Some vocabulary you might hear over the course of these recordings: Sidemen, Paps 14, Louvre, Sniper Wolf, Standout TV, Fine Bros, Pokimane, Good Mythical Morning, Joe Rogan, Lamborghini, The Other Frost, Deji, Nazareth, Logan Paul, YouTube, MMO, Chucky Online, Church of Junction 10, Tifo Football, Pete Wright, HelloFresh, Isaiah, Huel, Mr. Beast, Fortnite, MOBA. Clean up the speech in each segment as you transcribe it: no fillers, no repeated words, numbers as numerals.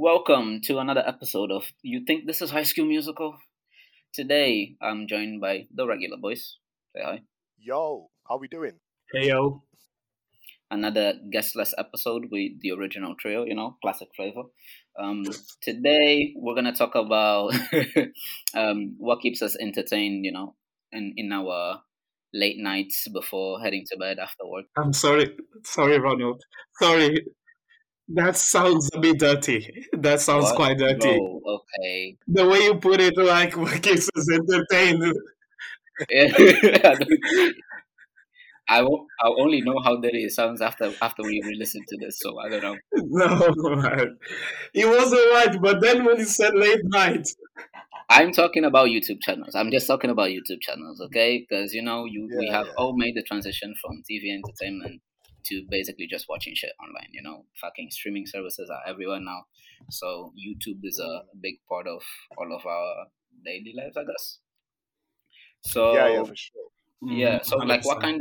Welcome to another episode of You Think This Is High School Musical? Today, I'm joined by the regular boys. Say hi. Yo, how we doing? Hey, yo. Another guestless episode with the original trio, you know, classic flavor. Today, we're going to talk about what keeps us entertained, you know, in our late nights before heading to bed after work. I'm sorry. Sorry, Ronald. Sorry. That sounds a bit dirty. That sounds quite dirty. Oh, okay. The way you put it, like, what keeps us entertained. Yeah. I only know how dirty it sounds after we listen to this, so I don't know. No, man. It wasn't right, but then when you said late night. I'm talking about YouTube channels. I'm just talking about YouTube channels, okay? Because, you know, we have all made the transition from TV entertainment to basically just watching shit online, you know? Fucking streaming services are everywhere now. So YouTube is a big part of all of our daily lives, I guess. So yeah, for sure. Yeah, so like what kind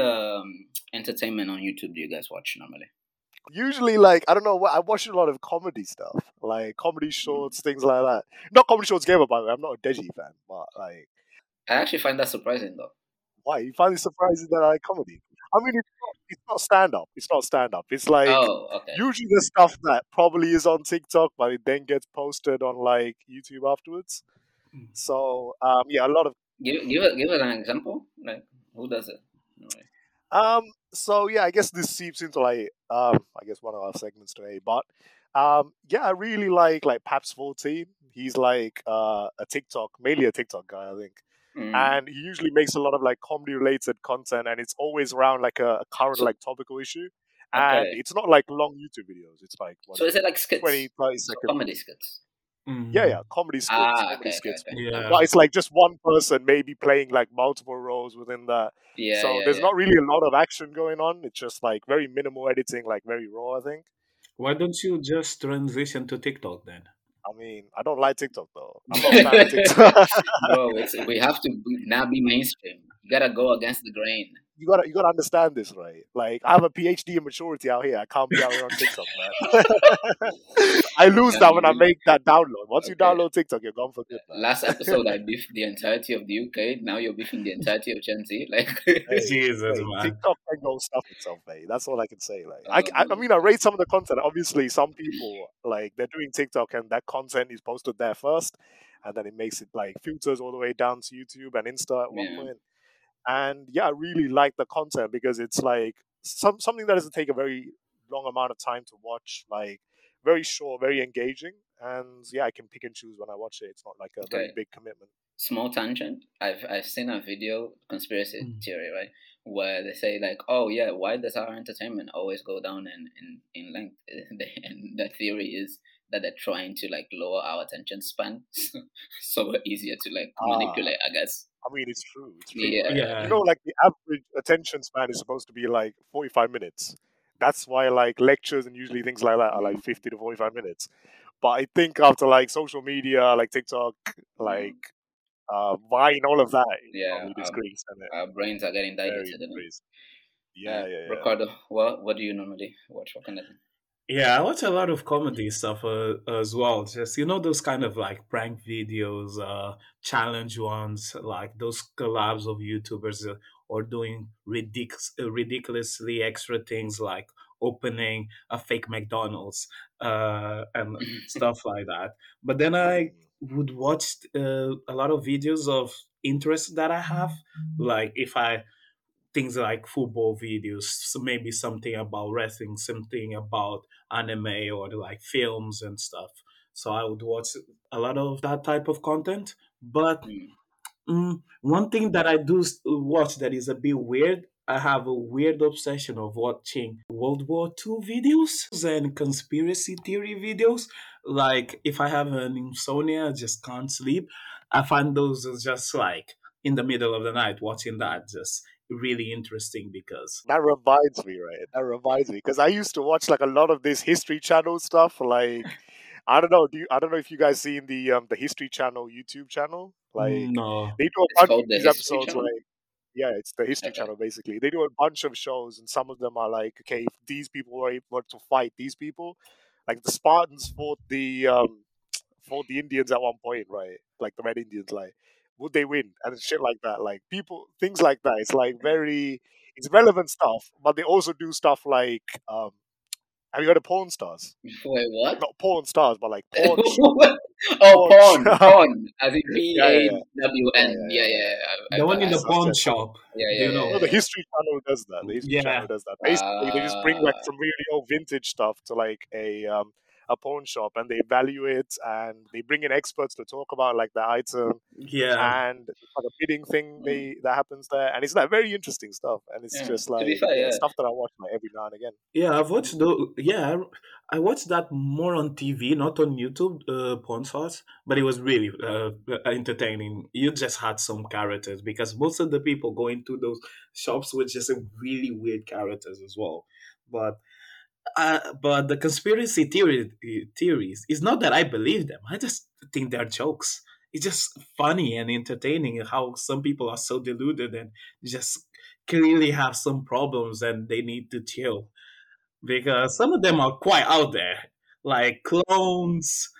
of entertainment on YouTube do you guys watch normally? Usually, like, I don't know, I watch a lot of comedy stuff, like comedy shorts, things like that. Not comedy shorts gamer, by the way. I'm not a Deji fan, but like, I actually find that surprising though. Why? You find it surprising that I like comedy? I mean, it's not stand-up. It's not stand-up. It's like, usually the stuff that probably is on TikTok, but it then gets posted on like YouTube afterwards. So a lot of. Give us an example. Like, who does it? Anyway. I guess this seeps into like one of our segments today. But I really like Paps 14. He's like mainly a TikTok guy, I think. Mm. And he usually makes a lot of like comedy related content, and it's always around like a current like topical issue. And it's not like long YouTube videos. It's like is it like skits? 20, 30 seconds. Comedy skits. Mm-hmm. Yeah, comedy skits. Okay. Yeah. But it's like just one person maybe playing like multiple roles within that. Yeah. So there's not really a lot of action going on. It's just like very minimal editing, like very raw, I think. Why don't you just transition to TikTok then? I mean, I don't like TikTok though. I'm not a fan of TikTok. No, we have to now be mainstream. You gotta go against the grain. You gotta understand this, right? Like, I have a PhD in maturity out here. I can't be out here on TikTok, man. I lose that when I make that download. Once you download TikTok, you're gone for good. Man. Last episode, I beefed the entirety of the UK. Now you're beefing the entirety of Gen Z. Like, Jesus, man. TikTok can go stuff itself, mate. That's all I can say. Like, I rate some of the content. Obviously, some people like they're doing TikTok, and that content is posted there first, and then it makes it like filters all the way down to YouTube and Insta at one point. And I really like the content because it's like something that doesn't take a very long amount of time to watch, like very short, very engaging. And I can pick and choose when I watch it. It's not like a very big commitment. Small tangent. I've seen a video, conspiracy theory, right? Where they say like, why does our entertainment always go down in length? And the theory is that they're trying to like lower our attention span. So we're easier to like manipulate, I guess. I mean, it's true. It's true. Yeah. Right? Yeah. You know, like the average attention span is supposed to be like 45 minutes. That's why like lectures and usually things like that are like 50 to 45 minutes. But I think after like social media, like TikTok, like Vine, all of that. Yeah. Our brains are getting dilated. Yeah. Ricardo, what do you normally watch? What kind of thing? Yeah, I watch a lot of comedy stuff as well. Just, you know, those kind of like prank videos, challenge ones, like those collabs of YouTubers or doing ridiculously extra things like opening a fake McDonald's and stuff like that. But then I would watch a lot of videos of interest that I have, like things like football videos, so maybe something about wrestling, something about anime or like films and stuff. So I would watch a lot of that type of content. But one thing that I do watch that is a bit weird, I have a weird obsession of watching World War II videos and conspiracy theory videos. Like if I have an insomnia, I just can't sleep. I find those just like in the middle of the night watching that just really interesting because that reminds me because I used to watch like a lot of this History Channel stuff. Like I don't know if you guys seen the History Channel YouTube channel. Like they do a bunch of these episodes. Like it's the History Channel basically. They do a bunch of shows and some of them are like, okay, if these people were able to fight these people, Like the Spartans fought the Indians at one point, right? Like the Red Indians, like would they win and shit like that? Like people, things like that. It's like it's relevant stuff, but they also do stuff like have you heard of porn stars? Wait, what? Not porn stars, but like porn. Porn. As in PAWN. Yeah. The one in the porn shop. Yeah. The History Channel does that. Basically, they just bring like some really old vintage stuff to like a pawn shop, and they value it, and they bring in experts to talk about like the item, and like a bidding thing that happens there, and it's like very interesting stuff, and it's just like stuff that I watch like every now and again. Yeah, I've watched I watched that more on TV, not on YouTube, porn stars, but it was really entertaining. You just had some characters because most of the people going to those shops were just really weird characters as well, but the conspiracy theories, it's not that I believe them. I just think they're jokes. It's just funny and entertaining how some people are so deluded and just clearly have some problems and they need to chill. Because some of them are quite out there, like clones,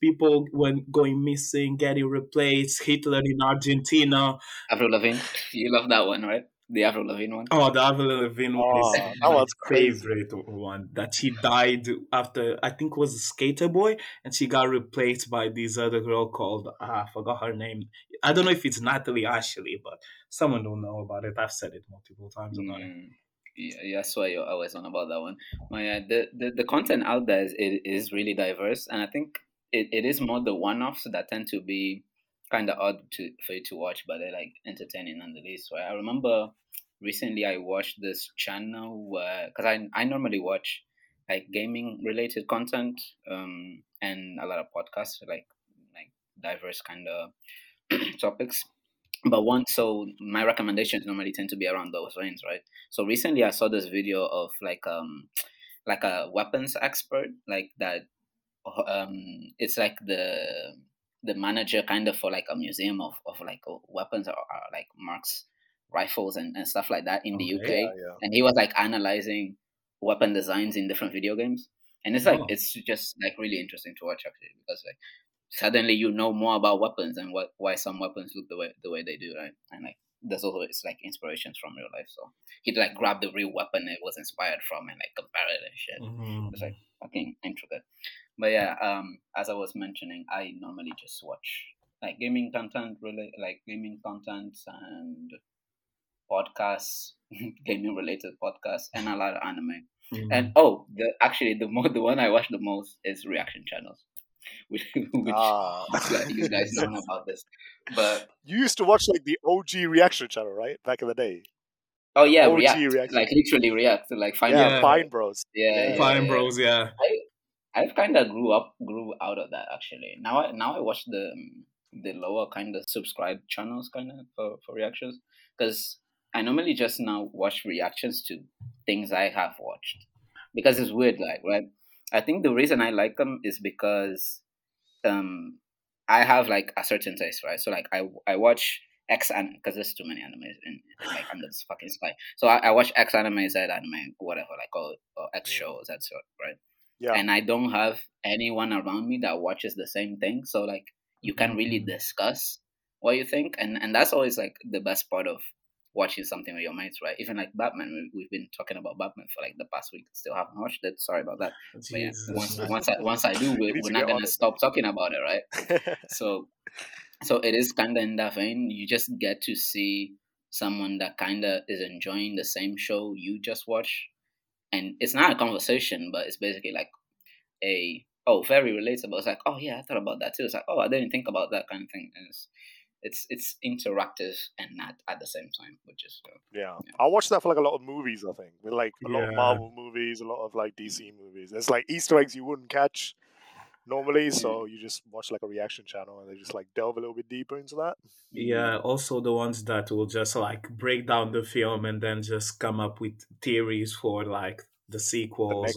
people when going missing, getting replaced, Hitler in Argentina. Avril Lavigne, you love that one, right? The Avril Lavigne one. Oh, the Avril Lavigne one is my favorite one. That she died after, I think it was a Skater Boy, and she got replaced by this other girl called, I forgot her name. I don't know if it's Natalie Ashley, but someone don't know about it. I've said it multiple times. Yeah, that's why you're always on about that one. The content out there is really diverse, and I think it is more the one-offs that tend to be kind of odd for you to watch, but they're like entertaining nonetheless. Right? I remember recently I watched this channel because I normally watch like gaming related content and a lot of podcasts like diverse kind of topics. But my recommendations normally tend to be around those lines, right? So recently I saw this video of like a weapons expert, like that. It's like the manager kind of for like a museum of like weapons or like Marks rifles and stuff like that in the UK. Yeah. And he was like analyzing weapon designs in different video games. And it's like, it's just like really interesting to watch actually, because like suddenly, you know more about weapons and why some weapons look the way they do. Right. And like, there's also, it's like inspirations from real life. So he'd like grab the real weapon it was inspired from and like compare it and shit. Mm-hmm. It's like fucking intricate. But yeah, as I was mentioning, I normally just watch like gaming content, really, like gaming content and podcasts, gaming related podcasts, and a lot of anime. Mm-hmm. And the one I watch the most is reaction channels, which like, you guys don't know about this. But you used to watch like the OG reaction channel, right, back in the day? Oh yeah, OG react, like literally react, like Fine Bros. Yeah. I've kind of grew out of that actually. Now I watch the lower kind of subscribed channels kind of for reactions, because I normally just now watch reactions to things I have watched, because it's weird, like, right? I think the reason I like them is because I have like a certain taste, right? So like I watch X anime because there's too many animes and like under this fucking sky. So I watch X anime, Z anime, whatever, like or X shows, that sort, right? Yeah. And I don't have anyone around me that watches the same thing. So, like, you can really discuss what you think. And that's always, like, the best part of watching something with your mates, right? Even, like, Batman. We've been talking about Batman for, like, the past week. Still haven't watched it. Sorry about that. Jesus. But, yeah, once I do, we're not going to stop talking about it, right? So it is kind of in that vein. You just get to see someone that kind of is enjoying the same show you just watched. And it's not a conversation, but it's basically like very relatable. It's like, oh yeah, I thought about that too. It's like, oh, I didn't think about that kind of thing. And it's interactive and not at the same time, which is I watched that for like a lot of movies. I think with like a lot of Marvel movies, a lot of like DC movies. There's like Easter eggs you wouldn't catch normally, so you just watch like a reaction channel and they just like delve a little bit deeper into that. Yeah, also the ones that will just like break down the film and then just come up with theories for like the sequels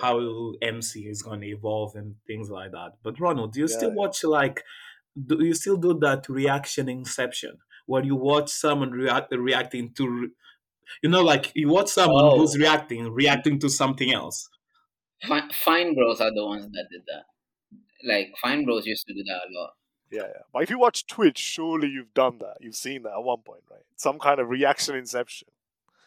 how MC is going to evolve and things like that. But Ronald, do you still watch like, do you still do that reaction Inception where you watch someone reacting to, you know, like you watch someone who's reacting to something else? Fine Bros are the ones that did that. Like, Fine Bros used to do that a lot. Yeah. But if you watch Twitch, surely you've done that. You've seen that at one point, right? Some kind of reaction inception.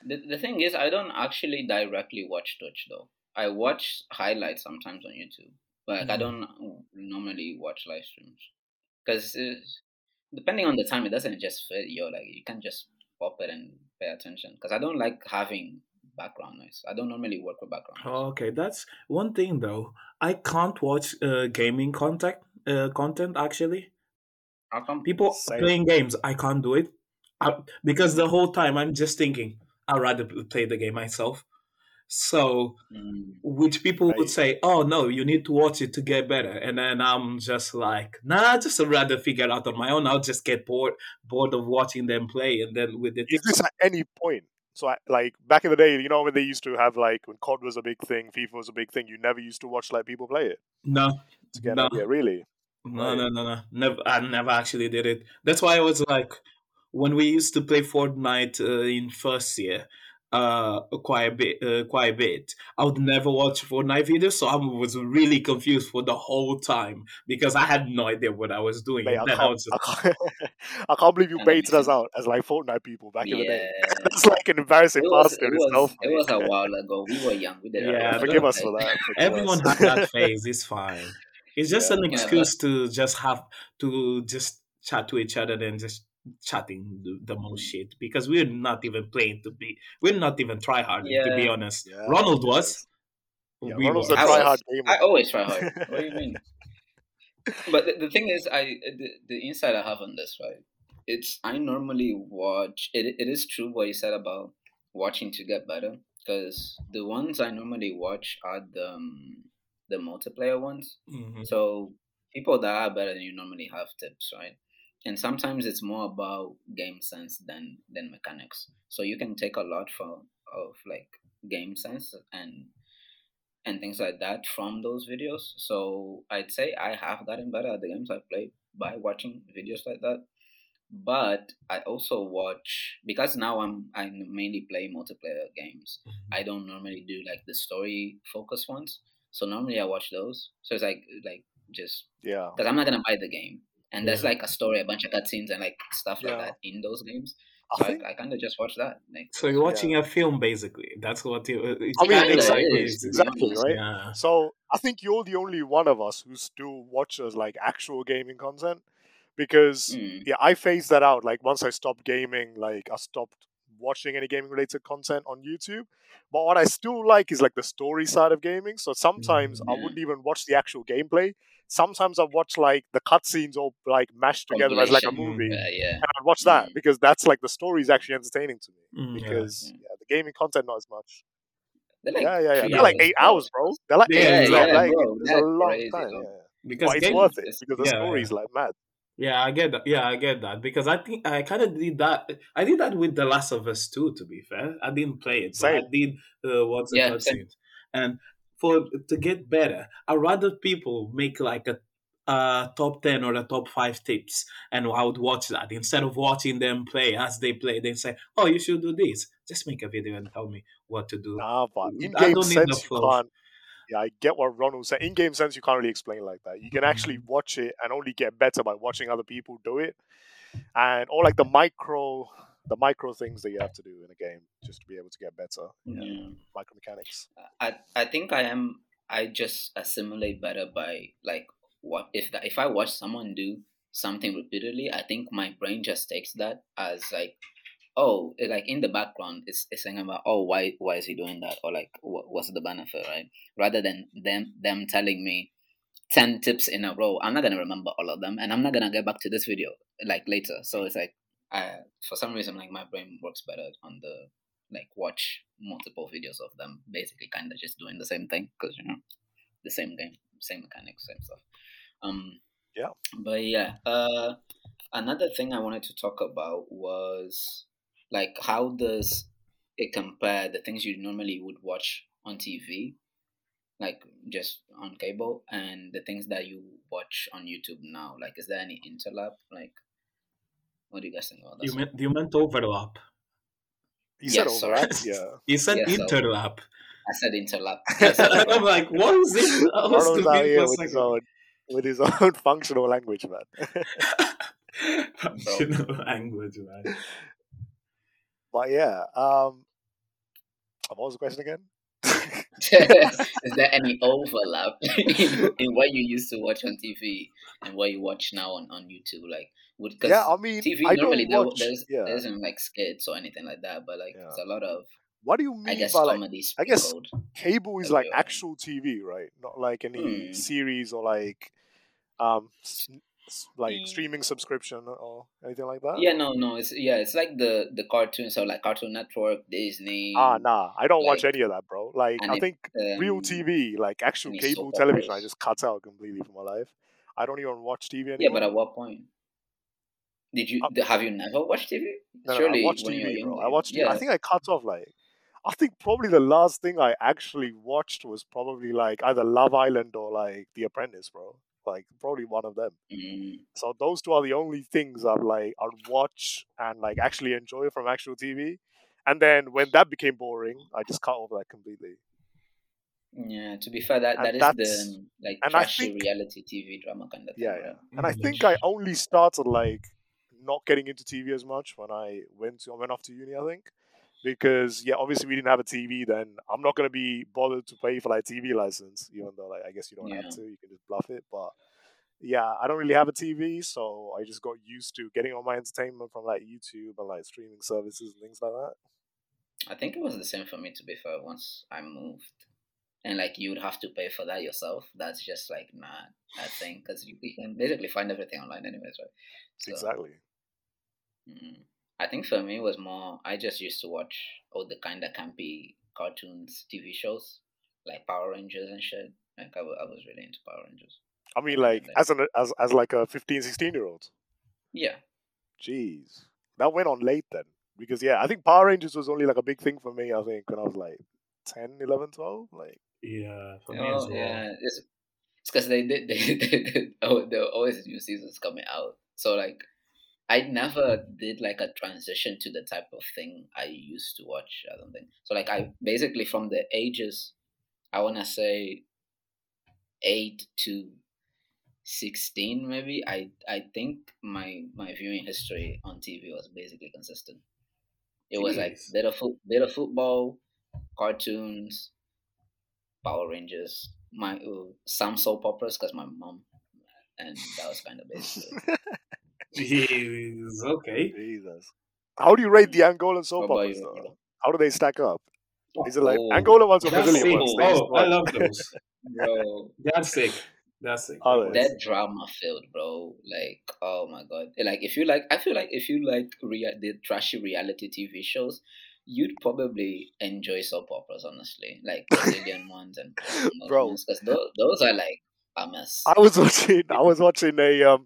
The thing is, I don't actually directly watch Twitch, though. I watch highlights sometimes on YouTube. But I don't normally watch live streams. Because depending on the time, it doesn't just fit. You can't just pop it and pay attention. Because I don't like having background noise. I don't normally work with background noise. Okay, that's one thing, though. I can't watch gaming content, actually. How come? People playing games, I can't do it. Because the whole time I'm just thinking, I'd rather play the game myself. So, which people would say, oh, no, you need to watch it to get better. And then I'm just like, nah, just rather figure it out on my own. I'll just get bored of watching them play. And then with it. Is this at any point? So, like, back in the day, you know, when they used to have, like, when COD was a big thing, FIFA was a big thing, you never used to watch, like, people play it? No. Together, no. Yeah, really? No. I never actually did it. That's why I was like, when we used to play Fortnite in first year, quite a bit. I would never watch Fortnite videos, so I was really confused for the whole time because I had no idea what I was doing. Mate, I can't believe you baited us out as like Fortnite people back in the day. It's like an embarrassing past in itself. It was a while ago. We were young. We didn't. Yeah, forgive us for that. Everyone had that phase. It's fine. It's just an excuse to just chat to each other and just. Chatting the most shit because we're not even playing to be. We're not even tryharding to be honest. Yeah. Ronald was. Yeah, Ronald's a tryhard gamer. I always try hard. What do you mean? But the thing is, the insight I have on this, right? I normally watch. It is true what you said about watching to get better because the ones I normally watch are the multiplayer ones. Mm-hmm. So people that are better than you normally have tips, right? And sometimes it's more about game sense than mechanics. So you can take a lot of like game sense and things like that from those videos. So I'd say I have gotten better at the games I play by watching videos like that. But I also watch because now I mainly play multiplayer games. I don't normally do like the story focused ones. So normally I watch those. So it's like just because I'm not gonna buy the game. And there's like a story, a bunch of cutscenes and like stuff like that in those games. So I kind of just watch that. Like, so you're watching a film, basically. That's what exactly, right? Yeah. So I think you're the only one of us who still watches like actual gaming content because I phased that out. Like once I stopped gaming, like I stopped watching any gaming related content on YouTube. But what I still like is like the story side of gaming. So sometimes I wouldn't even watch the actual gameplay. Sometimes I watch like the cutscenes all like mashed together as like a movie, and I'd watch that because that's like the story is actually entertaining to me. Because the gaming content not as much. They're like They're like 8 hours, bro. They're like 8 hours. Like, it's a long time. Because it's worth it because the story is like mad. Yeah, I get that. Because I think I kind of did that. I did that with The Last of Us 2. To be fair, I didn't play it. But I did watch the cutscenes and. For to get better, I'd rather people make like a top 10 or a top 5 tips, and I would watch that instead of watching them play. As they play, they say, "Oh, you should do this." Just make a video and tell me what to do. Nah, but in-game sense, you can't. Yeah, I get what Ronald said. In-game sense, you can't really explain like that. You can actually watch it and only get better by watching other people do it, and or like the micro things that you have to do in a game just to be able to get better. Yeah. Micro mechanics. I think I just assimilate better by like what if I watch someone do something repeatedly, I think my brain just takes that as like, oh, like in the background it's saying about, oh, why is he doing that, or like what's the benefit, right? Rather than them telling me 10 tips in a row. I'm not gonna remember all of them, and I'm not gonna get back to this video like later. So it's like for some reason, like my brain works better on the like watch multiple videos of them, basically kind of just doing the same thing because you know the same game, same mechanics, same stuff. Another thing I wanted to talk about was like how does it compare the things you normally would watch on TV, like just on cable, and the things that you watch on YouTube now. Like, is there any interlap? Like. What do you guys think about that? You meant overlap. He said overlap. Yeah. He said interlap. I said interlap. I'm like, what is this? Arnold's out here with his own functional language, man. Functional language, man. But yeah, what was the question again? Is there any overlap in what you used to watch on TV and what you watch now on YouTube? Like, TV I normally there isn't like skits or anything like that, but like there's a lot of. What do you mean by like? I guess cable is like actual TV, right? Not like any series or like streaming subscription or anything like that. Yeah, no, it's like the cartoons or like Cartoon Network, Disney. Nah, I don't watch any of that, bro. Like I think real TV, like actual cable television, I just cut out completely from my life. I don't even watch TV anymore. Yeah, but at what point? Did you have you never watched TV? No, I watched TV, bro. I think I cut off like. I think probably the last thing I actually watched was probably like either Love Island or like The Apprentice, bro. Like probably one of them. Mm. So those two are the only things I'd watch and like actually enjoy from actual TV. And then when that became boring, I just cut off that completely. Yeah, to be fair, that's the trashy reality TV drama kind of thing. Yeah, yeah. And I think I only started like not getting into TV as much when I went off to uni, I think. Because, yeah, obviously we didn't have a TV then. I'm not going to be bothered to pay for, like, TV license, even though, like, I guess you don't have to. You can just bluff it. But, yeah, I don't really have a TV, so I just got used to getting all my entertainment from, like, YouTube and, like, streaming services and things like that. I think it was the same for me, to be fair, once I moved. And, like, you would have to pay for that yourself. That's just, like, mad, I think, because you can basically find everything online anyways, right? So, exactly. I think for me it was more, I just used to watch all the kind of campy cartoons, TV shows, like Power Rangers and shit. Like I was really into Power Rangers. I mean like as like a 15, 16-year-old? Yeah. Jeez. That went on late then. Because yeah, I think Power Rangers was only like a big thing for me, I think, when I was like 10, 11, 12. Like, yeah, for me as well. Yeah. It's because there were always new seasons coming out. So like, I never did like a transition to the type of thing I used to watch. I don't think so. Like I basically from the ages, I wanna say 8 to 16, maybe. I think my viewing history on TV was basically consistent. It was like bit of football, cartoons, Power Rangers, some soap operas because my mom, and that was kind of basically. Jesus. Okay. Jesus. How do you rate the Angolan soap operas? How do they stack up? Is it like Angolan ones or Brazilian ones? Oh, I love those. Bro, that's sick. That drama filled, bro. Like, oh my god. Like, if you like, I feel like if you like the trashy reality TV shows, you'd probably enjoy soap operas, honestly. Like Brazilian ones and bro, ones, because those are like a mess. I was watching a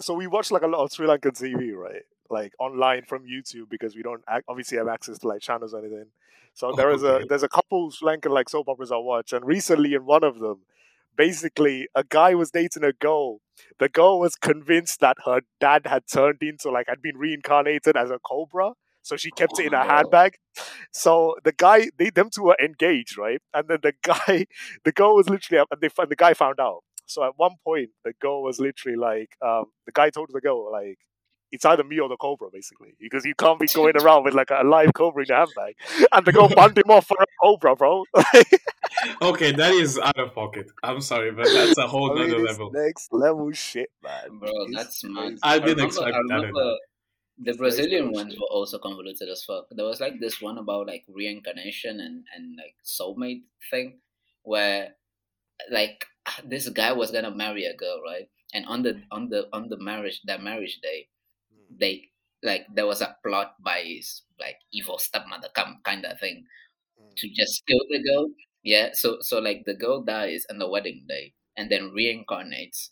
So we watch like a lot of Sri Lankan TV, right? Like online from YouTube because we don't obviously have access to like channels or anything. So there's a couple Sri Lankan like soap operas I watch, and recently in one of them, basically a guy was dating a girl. The girl was convinced that her dad had turned into like had been reincarnated as a cobra. So she kept it in her handbag. So the guy, them two were engaged, right? And then the girl was literally up, and the guy found out. So at one point, the girl was literally like, the guy told the girl, like, it's either me or the cobra, basically, because you can't be going around with like a live cobra in your handbag. And the girl banned him off for a cobra, bro. Okay, that is out of pocket. I'm sorry, but that's a whole other level. Next level shit, man. Bro, that's mad. I didn't expect that. The Brazilian ones were also convoluted as fuck. There was like this one about like reincarnation and like soulmate thing where like, this guy was gonna marry a girl, right? And on the marriage day, they like there was a plot by his like evil stepmother kind of thing to just kill the girl. Yeah, so like the girl dies on the wedding day and then reincarnates,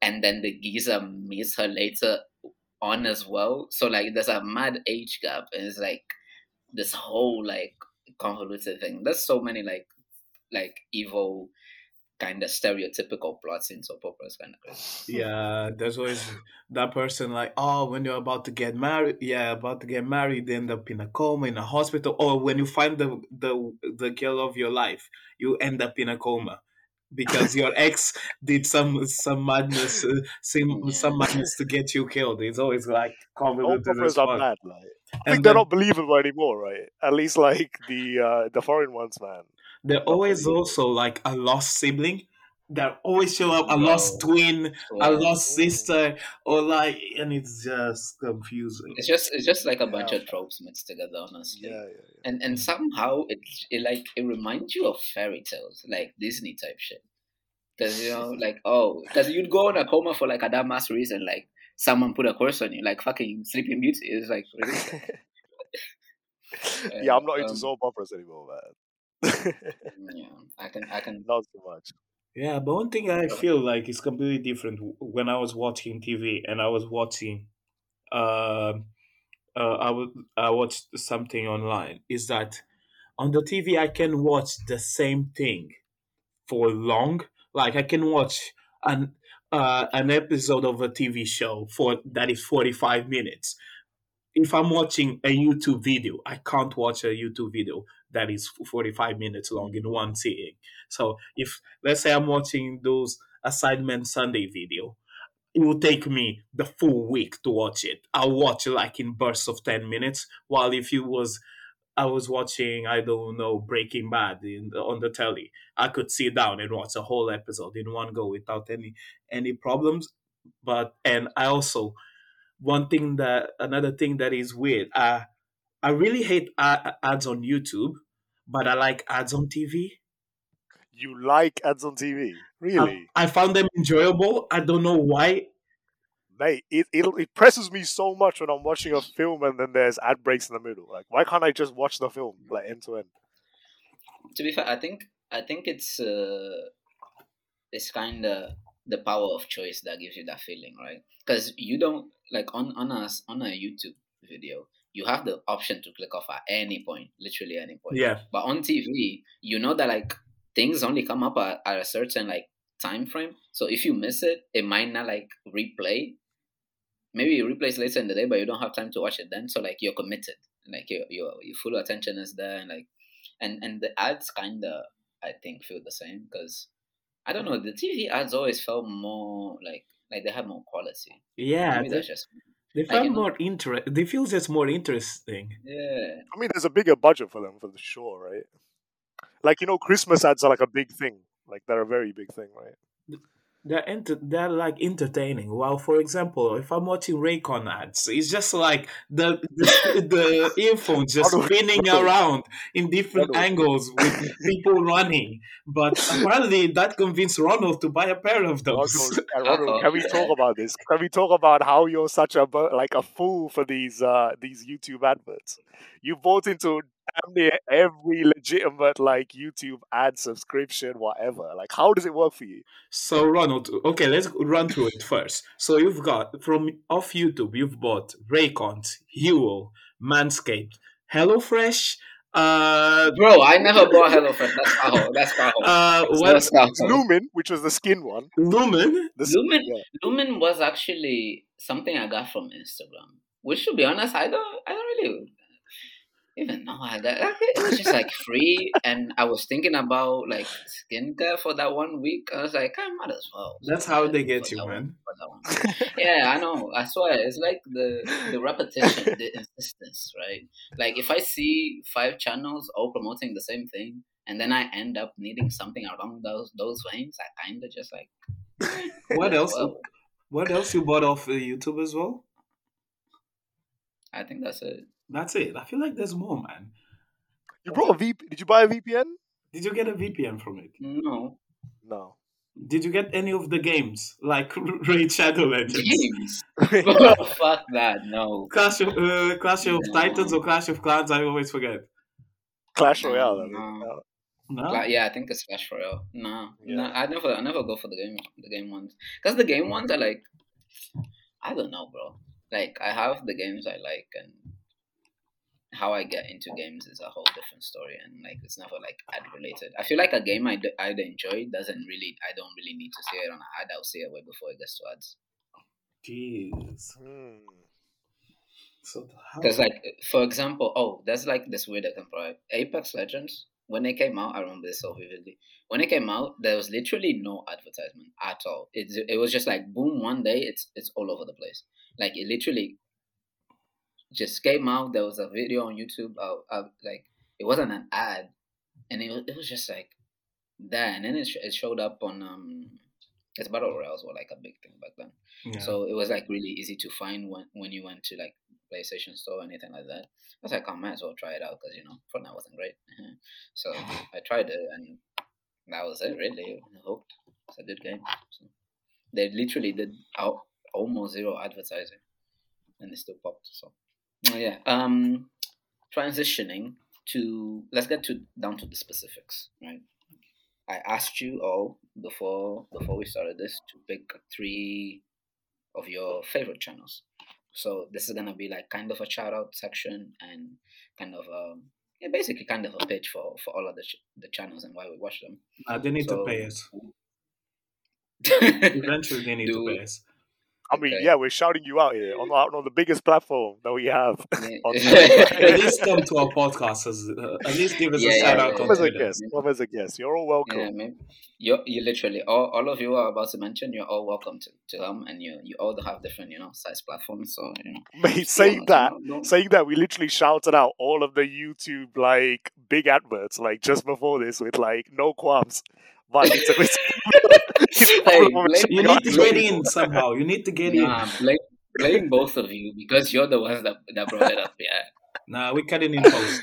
and then the geezer meets her later on as well. So like there's a mad age gap, and it's like this whole like convoluted thing. There's so many like evil kind of stereotypical plot scenes of opera is kind of crazy. Yeah, there's always that person like, oh, when you're about to get married, they end up in a coma, in a hospital, or when you find the girl of your life, you end up in a coma because your ex did some madness to get you killed. It's always like convoluted. Operas are mad, like. Like they're not believable anymore, right? At least like the foreign ones, man. They're always also like a lost sibling. They're always show up a lost twin, a lost sister, or like, and it's just confusing. It's just like a bunch of tropes mixed together, honestly. Yeah. And somehow it reminds you of fairy tales, like Disney type shit. Because because you'd go in a coma for like a damn ass reason, like someone put a curse on you, like fucking Sleeping Beauty. It's like really. Yeah, I'm not into soap operas anymore, man. Yeah, I can not so much. Yeah, but one thing I feel like is completely different when I was watching TV and I was watching, I watched something online. Is that on the TV I can watch the same thing for long. Like I can watch an episode of a TV show that is 45 minutes. If I'm watching a YouTube video, I can't watch a YouTube video that is 45 minutes long in one sitting. So if, let's say I'm watching those Sidemen Sunday video, it will take me the full week to watch it. I'll watch it like in bursts of 10 minutes, while if I was watching, I don't know, Breaking Bad on the telly, I could sit down and watch a whole episode in one go without any problems. Another thing that is weird, I really hate ads on YouTube, but I like ads on TV. You like ads on TV? Really? I found them enjoyable. I don't know why. Mate, it presses me so much when I'm watching a film and then there's ad breaks in the middle. Like, why can't I just watch the film like end to end? To be fair, I think it's kind of the power of choice that gives you that feeling, right? Because you don't like on a YouTube video, you have the option to click off at any point, literally any point. Yeah. But on TV, you know that like things only come up at a certain like time frame. So if you miss it, it might not like replay. Maybe it replays later in the day, but you don't have time to watch it then. So like you're committed, like your full attention is there, and like and the ads kind of I think feel the same because I don't know, the TV ads always felt more like they have more quality. Yeah. Maybe that's just. They feel more interesting. They feel just more interesting. Yeah. I mean, there's a bigger budget for them, for the show, right? Like, Christmas ads are like a big thing. Like, they're a very big thing, right? They're like entertaining. Well, for example, if I'm watching Raycon ads, it's just like the earphones just spinning around in different angles with people running. But apparently that convinced Ronald to buy a pair of those. Ronald, can we talk about this? Can we talk about how you're such a fool for these YouTube adverts? You bought into every legitimate like YouTube ad subscription, whatever. Like, how does it work for you? So Ronald, okay, let's run through it first. So you've got off YouTube, you've bought Raycons, Huel, Manscaped, HelloFresh. Bro, I never bought HelloFresh. That's Tahoe. Lumen, which was the skin one. Lumen was actually something I got from Instagram. Which, to be honest, I don't really even know how I got it. It was just like free, and I was thinking about like skincare for that 1 week. I was like, I might as well. That's how they get you, man. Yeah, I know. I swear, it's like the repetition, the insistence, right? Like if I see 5 channels all promoting the same thing, and then I end up needing something along those veins, I kind of just like. What else? Well. What else you bought off YouTube as well? I think that's it. I feel like there's more, man. You brought a VPN? Did you buy a VPN? Did you get a VPN from it? No. Did you get any of the games? Like Raid Shadow Legends? Games? Oh, fuck that, no. Clash of Titans or Clash of Clans, I always forget. Clash Royale, I mean. No? Yeah, I think it's Clash Royale. No, I never go for the game ones. Because the game ones are like, I don't know, bro. Like, I have the games I like and how I get into games is a whole different story, and like it's never like ad related. I feel like a game I either enjoy doesn't really, I don't really need to see it on an ad. I'll see it way before it gets to ads. Jeez. So because like for example, there's like this weird example. Apex Legends, when it came out, I remember this so vividly. When it came out, there was literally no advertisement at all. It was just like boom, one day it's all over the place. Like it literally just came out. There was a video on YouTube. Like it wasn't an ad, and it was just like that. And then it showed up on Because battle royales were like a big thing back then, yeah. So it was like really easy to find when you went to like PlayStation Store or anything like that. I was like, I might as well try it out because Fortnite wasn't great, so I tried it and that was it. Really, I hooked. It's a good game. So they literally did almost zero advertising, and it still popped. So yeah, transitioning to let's get to down to the specifics, right? I asked you all before we started this to pick three of your favorite channels. So this is gonna be like kind of a shout out section and kind of basically kind of a pitch for all of the channels and why we watch them. They need to pay us. Eventually, they need to pay us. I mean, yeah, we're shouting you out here on the biggest platform that we have. At least come to our podcast. At least give us a shout out. Come as a guest. You're all welcome. Yeah, man. You literally, all of you are about to mention, you're all welcome to them. And you all have different, size platforms. So, Mate, saying that, we literally shouted out all of the YouTube, like, big adverts, like, just before this with, like, no qualms. But it's a you need to get in somehow. Blame both of you because you're the ones that brought it up. Yeah. Nah, we cut it in post.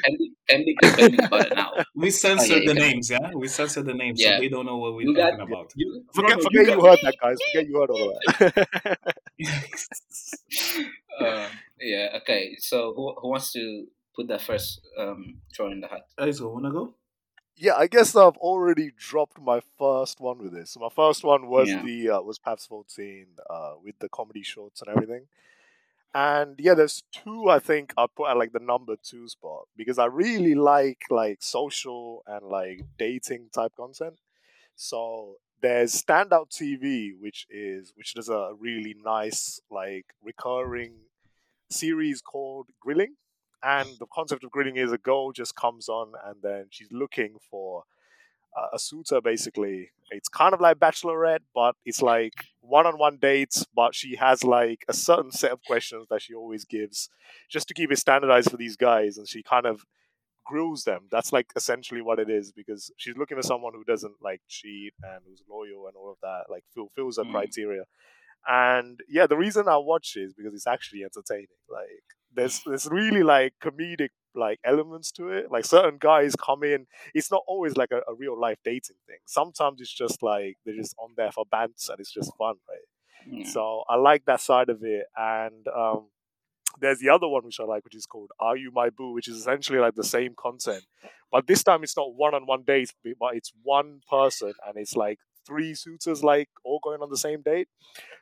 Andy complaining about it now. We censored the names. Yeah, we censored the names. Yeah. So we don't know what we're talking about. Forget you heard that, guys. Forget you heard all that. Yeah. Okay. So who wants to put that first? Throw in the hat. Aizo, wanna go? Yeah, I guess I've already dropped my first one with this. So my first one was was Paps 14 with the comedy shorts and everything. And yeah, there's two I think I put at like the number 2 spot because I really like social and like dating type content. So there's Standout TV, which does a really nice like recurring series called Grilling. And the concept of grilling is a girl just comes on and then she's looking for a suitor, basically. It's kind of like Bachelorette, but it's like one-on-one dates, but she has like a certain set of questions that she always gives just to keep it standardized for these guys. And she kind of grills them. That's like essentially what it is because she's looking for someone who doesn't like cheat and who's loyal and all of that, like fulfills her criteria. And yeah, the reason I watch it is because it's actually entertaining. Like, There's really like comedic like elements to it. Like certain guys come in. It's not always like a real life dating thing. Sometimes it's just like they're just on there for banter and it's just fun, right? Yeah. So I like that side of it. And there's the other one which I like, which is called Are You My Boo, which is essentially like the same content, but this time it's not one-on-one dates, but it's one person and it's like 3 suitors like all going on the same date.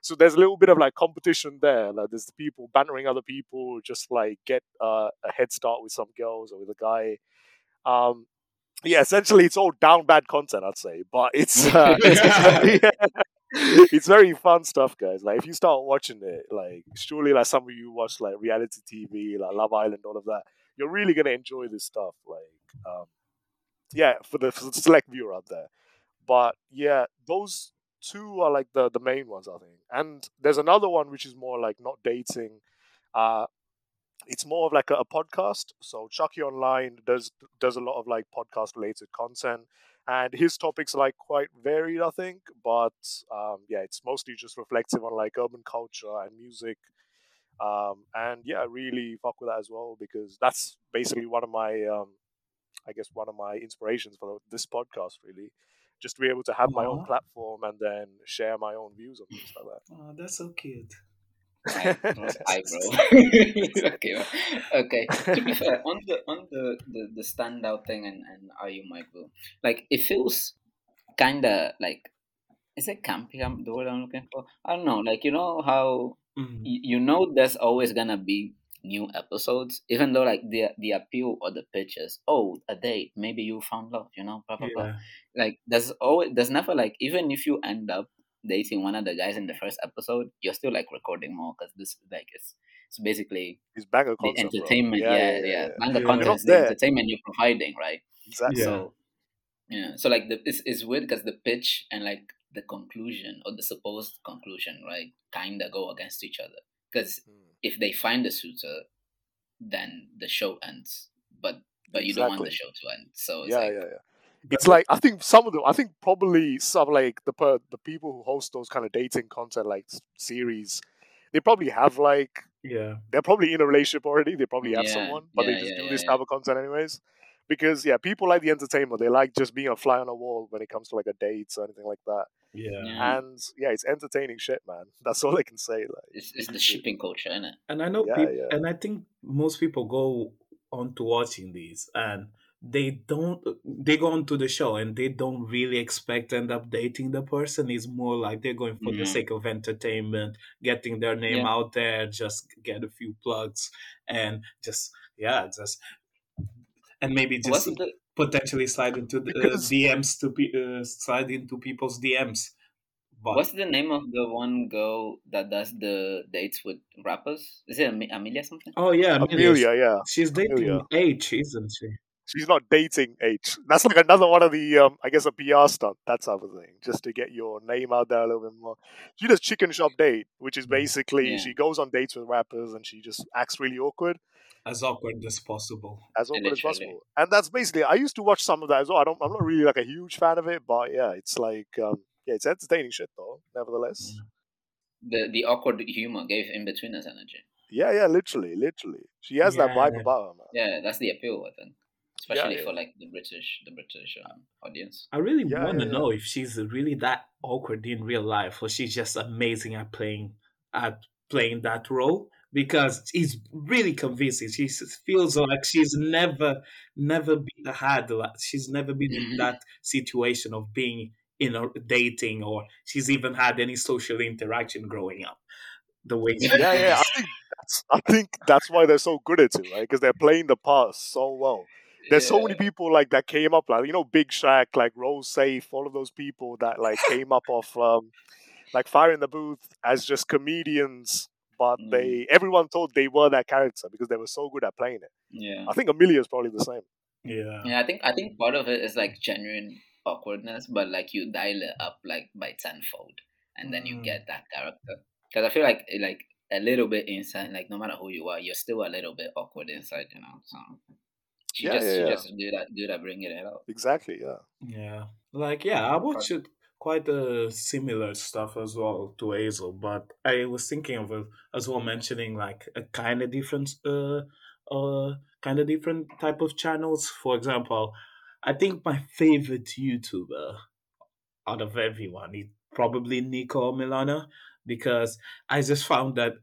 So there's a little bit of like competition there. Like there's the people bantering other people, just like get a head start with some girls or with a guy. Essentially it's all down bad content, I'd say, but it's very fun stuff, guys. Like if you start watching it, like surely like some of you watch like reality TV, like Love Island, all of that, you're really gonna enjoy this stuff. Like for the select viewer out there. But yeah, those two are like the main ones, I think. And there's another one which is more like not dating. It's more of like a podcast. So Chucky Online does a lot of like podcast related content, and his topics are like quite varied, I think. But it's mostly just reflective on like urban culture and music. I really fuck with that as well because that's basically one of my inspirations for this podcast, really. Just to be able to have my own platform and then share my own views on things like that. Oh, that's so cute. Okay. To be fair, on the Standout thing and Are You My Boo, like it feels kind of like, is it campy? The word I'm looking for. I don't know. Like you know how there's always gonna be new episodes, even though like the appeal or the pictures, oh, a date, maybe you found love, you know, blah blah blah. Like there's never like, even if you end up dating one of the guys in the first episode, you're still like recording more because this like it's basically it's bang of content, the entertainment, content, the entertainment you're providing, right? Exactly. So yeah, so like it's weird because the pitch and like the conclusion or the supposed conclusion, right, kind of go against each other. Because if they find a suitor, then the show ends. But you don't want the show to end. So it's It's like I think some of them. I think probably some like the people who host those kind of dating content like series, they probably have like they're probably in a relationship already. They probably have someone, but they just do this type of content anyways. Because people like the entertainment. They like just being a fly on a wall when it comes to like a date or anything like that. Yeah, and it's entertaining shit, man. That's all I can say. Like, it's the shipping culture, isn't it? And I know, and I think most people go on to watching these, and they go on to the show, and they don't really expect to end up dating the person. It's more like they're going for the sake of entertainment, getting their name out there, just get a few plugs, and just. And maybe just potentially slide into the DMs slide into people's DMs. But what's the name of the one girl that does the dates with rappers? Is it Amelia something? Oh yeah, Amelia. Yeah, she's dating H, isn't she? She's not dating H. That's like another one of the, I guess, a PR stunt, that type of thing, just to get your name out there a little bit more. She does Chicken Shop Date, which is basically she goes on dates with rappers and she just acts really awkward. As awkward as possible. And that's basically, I used to watch some of that as well. I'm not really like a huge fan of it, but it's like, it's entertaining shit though, nevertheless. The awkward humor gave in-betweeners energy. Yeah, literally. She has that vibe about her, man. Yeah, that's the appeal, I think. Especially for like the British audience. I really want to know if she's really that awkward in real life, or she's just amazing at playing that role. Because she's really convincing. She feels like she's never been in that situation of being in dating, or she's even had any social interaction growing up. The way I think that's why they're so good at it, right? Because they're playing the part so well. There's so many people like that came up, like, you know, Big Shaq, like Rose Safe, all of those people that like came up off like Fire in the Booth as just comedians. But everyone thought they were that character because they were so good at playing it. Yeah, I think Amelia is probably the same. Yeah, I think part of it is like genuine awkwardness, but like you dial it up like by tenfold, and then you get that character. Because I feel like a little bit inside, like no matter who you are, you're still a little bit awkward inside, you know. So you just do that, bring it out. Exactly. Yeah. Like I watch it. Quite similar stuff as well to Hazel, but I was thinking of as well mentioning like a kind of different type of channels. For example, I think my favorite YouTuber out of everyone is probably Nico Milana, because I just found that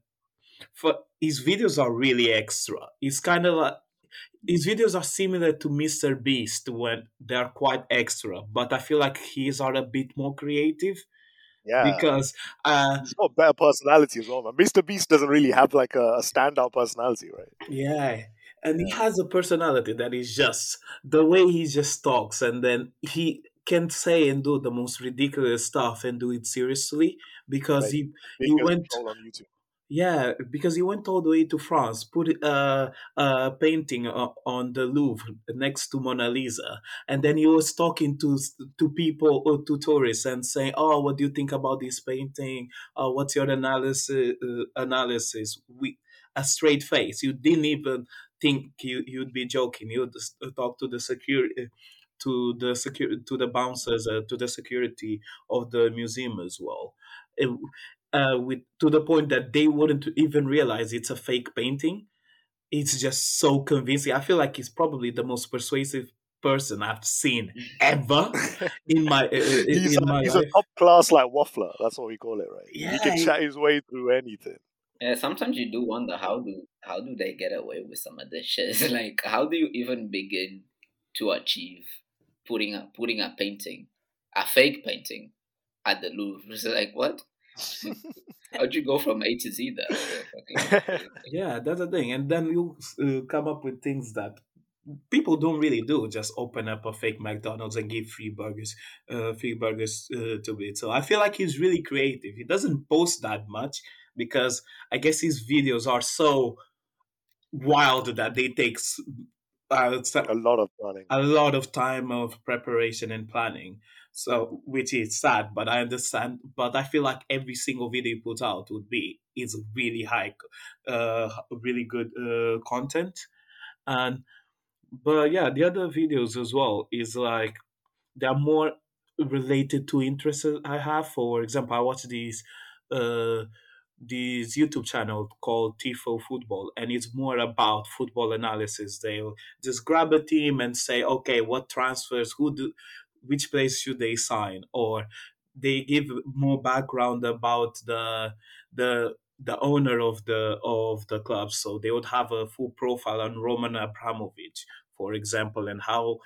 his videos are really extra. It's kind of like his videos are similar to Mr. Beast when they're quite extra, but I feel like his are a bit more creative. Yeah, because he's got better personality as well, man. Mr. Beast doesn't really have like a standout personality, right? Yeah, and he has a personality that is just the way he just talks, and then he can say and do the most ridiculous stuff and do it seriously because he went on YouTube. Yeah, because he went all the way to France, put a painting on the Louvre next to Mona Lisa, and then he was talking to people or to tourists and saying, "Oh, what do you think about this painting? What's your analysis?" With a straight face, you didn't even think you'd be joking. You talk to the security, to the bouncers, to the security of the museum as well. With to the point that they wouldn't even realize it's a fake painting. It's just so convincing. I feel like he's probably the most persuasive person I've seen ever in my life. He's a top class like waffler. That's what we call it, right? Yeah, he can chat his way through anything. Yeah, sometimes you do wonder how do they get away with some of this shit? Like, how do you even begin to achieve putting a painting, a fake painting, at the Louvre? It's like what? How'd you go from A to Z there? Yeah, that's the thing. And then you come up with things that people don't really do. Just open up a fake McDonald's and give free burgers to it. So I feel like he's really creative. He doesn't post that much because I guess his videos are so wild that they take a lot of time of preparation and planning. So, which is sad, but I understand. But I feel like every single video he puts out is really high, really good content. But yeah, the other videos as well is like they're more related to interests I have. For example, I watch this YouTube channel called Tifo Football, and it's more about football analysis. They'll just grab a team and say, okay, what transfers, which place should they sign? Or they give more background about the owner of the club. So they would have a full profile on Roman Abramovich, for example, and how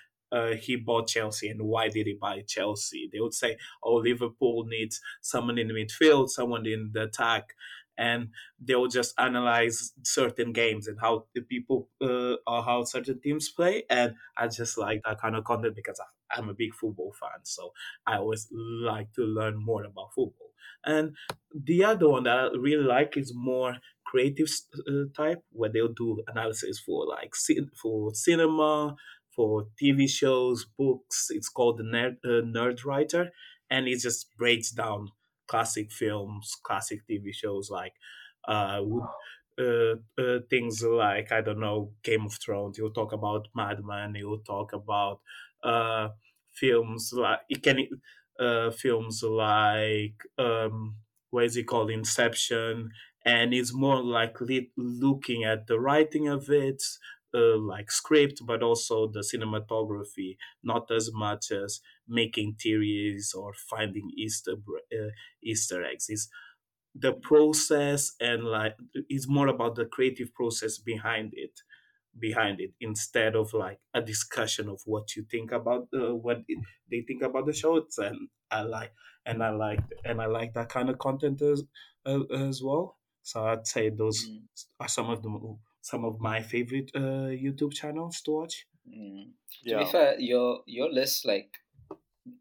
he bought Chelsea and why did he buy Chelsea. They would say, oh, Liverpool needs someone in the midfield, someone in the attack. And they would just analyze certain games and how the people or how certain teams play. And I just like that kind of content because I'm a big football fan. So I always like to learn more about football. And the other one that I really like is more creative type, where they'll do analysis for cinema, for TV shows, books. It's called the Nerd Writer, and it just breaks down classic films, classic TV shows, like things like, I don't know, Game of Thrones. You'll talk about Mad Men. You'll talk about films like what is it called, Inception. And it's more like looking at the writing of it, like script, but also the cinematography, not as much as making theories or finding Easter eggs. It's the process, and like it's more about the creative process behind it, instead of like a discussion of what you think about what they think about the shows. And I like that kind of content as well. So I'd say those are some of my favorite YouTube channels to watch. Yeah. To be fair, your list, like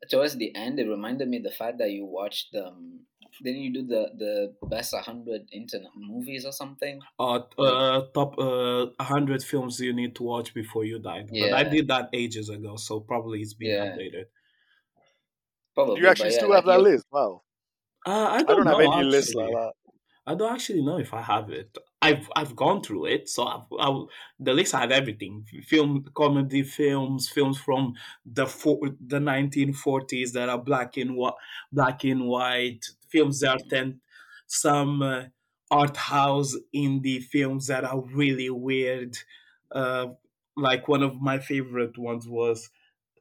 towards the end, it reminded me the fact that you watched didn't you do the best 100 internet movies or something? Top 100 films you need to watch before you die. Yeah. But I did that ages ago, so probably it's been updated. Probably. You actually still have that list? Wow. I don't know, have any list like that. I don't actually know if I have it. I've gone through it, so the list had everything: film, comedy films from the 1940s that are black and white films that are some art house indie films that are really weird. Like one of my favorite ones was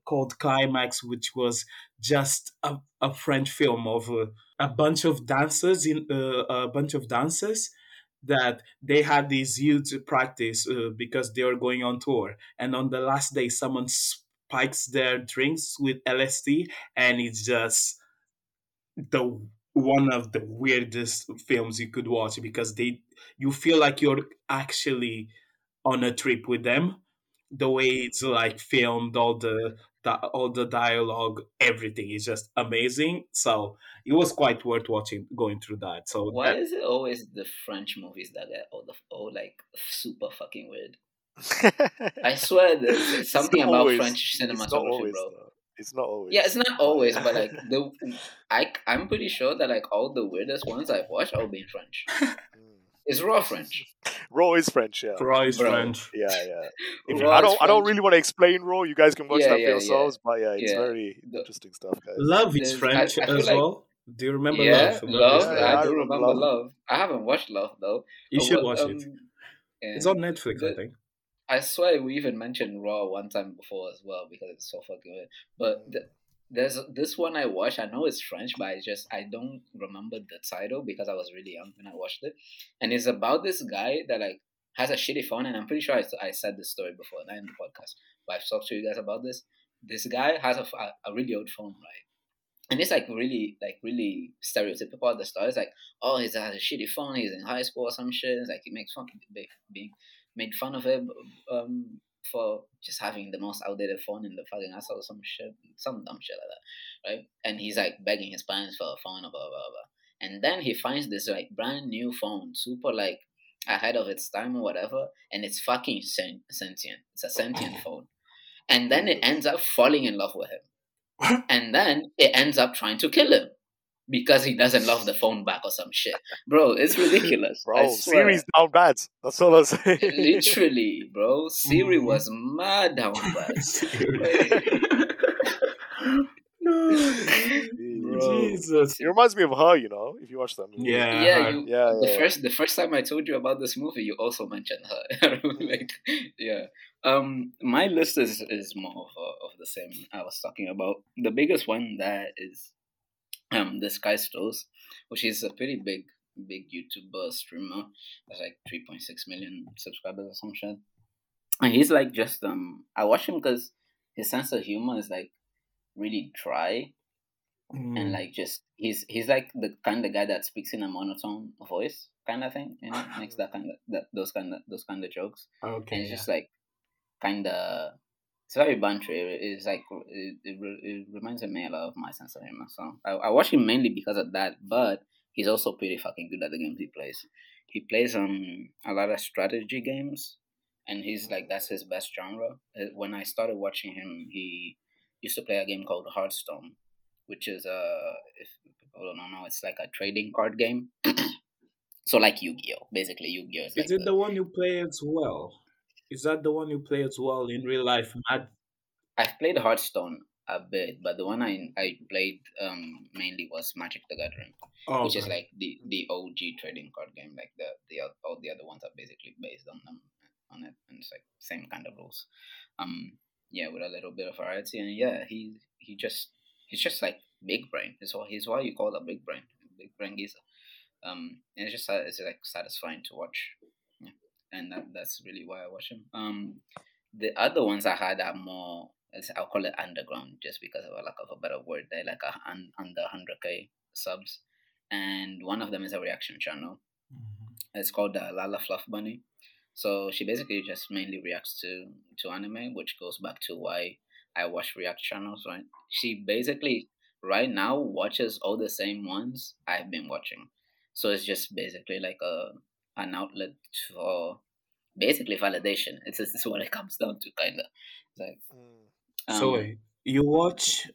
called Climax, which was just a French film of a bunch of dancers that they had these huge practice because they were going on tour, and on the last day someone spikes their drinks with LSD, and it's just the one of the weirdest films you could watch, because you feel like you're actually on a trip with them, the way it's like filmed, all the dialogue, everything is just amazing. So it was quite worth watching, going through that. So why is it always the French movies that get all like super fucking weird? I swear there's something about always, French cinematography, bro. Though. It's not always. Yeah, it's not always, but like I'm pretty sure that like all the weirdest ones I've watched all been French. It's raw French. Raw is French, yeah. Raw is French. Yeah. I don't really want to explain raw. You guys can watch that for yourselves. Yeah. But yeah, it's very interesting stuff, guys. Love is French as well. Do you remember Love? I do remember Love. I haven't watched Love, though. You should watch it. Yeah. It's on Netflix, I think. I swear we even mentioned Raw one time before as well, because it's so fucking weird. But there's this one I watched. I know it's French, but I don't remember the title because I was really young when I watched it. And it's about this guy that like has a shitty phone. And I'm pretty sure I said this story before, not in the podcast, but I've talked to you guys about this. This guy has a really old phone, right? And it's really stereotypical, the story. It's like, oh, he's had a shitty phone, he's in high school or some shit. It's like, he makes fun, being made fun of him for just having the most outdated phone in the fucking asshole or some shit, some dumb shit like that, right? And he's like begging his parents for a phone or blah, blah, blah. And then he finds this like brand new phone, super like ahead of its time or whatever, and it's fucking sentient. It's a sentient phone. And then it ends up falling in love with him. And then it ends up trying to kill him because he doesn't love the phone back or some shit. Bro, it's ridiculous. Bro, Siri's down bad. That's all I say. Literally, bro. Siri was mad down bad. Bro. Jesus. It reminds me of Her, you know, if you watch that movie. Yeah. The first time I told you about this movie, you also mentioned Her. Like, yeah. My list is more of the same I was talking about. The biggest one that is the Sky Stones, which is a pretty big YouTuber streamer. That's like 3.6 million subscribers or some shit. And he's like just I watch him because his sense of humor is like really dry. And like just he's like the kind of guy that speaks in a monotone voice kind of thing, you know, makes that kind of those kind of jokes. Okay. And it's just like kind of, it's very banter. It's like it reminds me a lot of my sense of humor. So I watch him mainly because of that, but he's also pretty fucking good at the games he plays. He plays a lot of strategy games, and he's like, that's his best genre. When I started watching him, he used to play a game called Hearthstone, which is if people don't know, it's like a trading card game. So like Yu-Gi-Oh, basically Yu-Gi-Oh. Is like it the one you play as well? Is that the one you play as well in real life, Matt? I've played Hearthstone a bit, but the one I played mainly was Magic the Gathering, which is like the OG trading card game. Like all the other ones are basically based on them, on it, and it's like same kind of rules. Yeah, with a little bit of variety, and yeah, he's just like big brain. He's what you call a big brain geezer. And it's like satisfying to watch. And that's really why I watch him. The other ones I had are more, I'll call it underground, just because of a lack of a better word. They're like under 100k subs. And one of them is a reaction channel. Mm-hmm. It's called Lala Fluff Bunny. So she basically just mainly reacts to anime, which goes back to why I watch react channels, right? She basically right now watches all the same ones I've been watching. So it's just basically like an outlet for basically validation. It's what it comes down to, kind of. Like, so you watch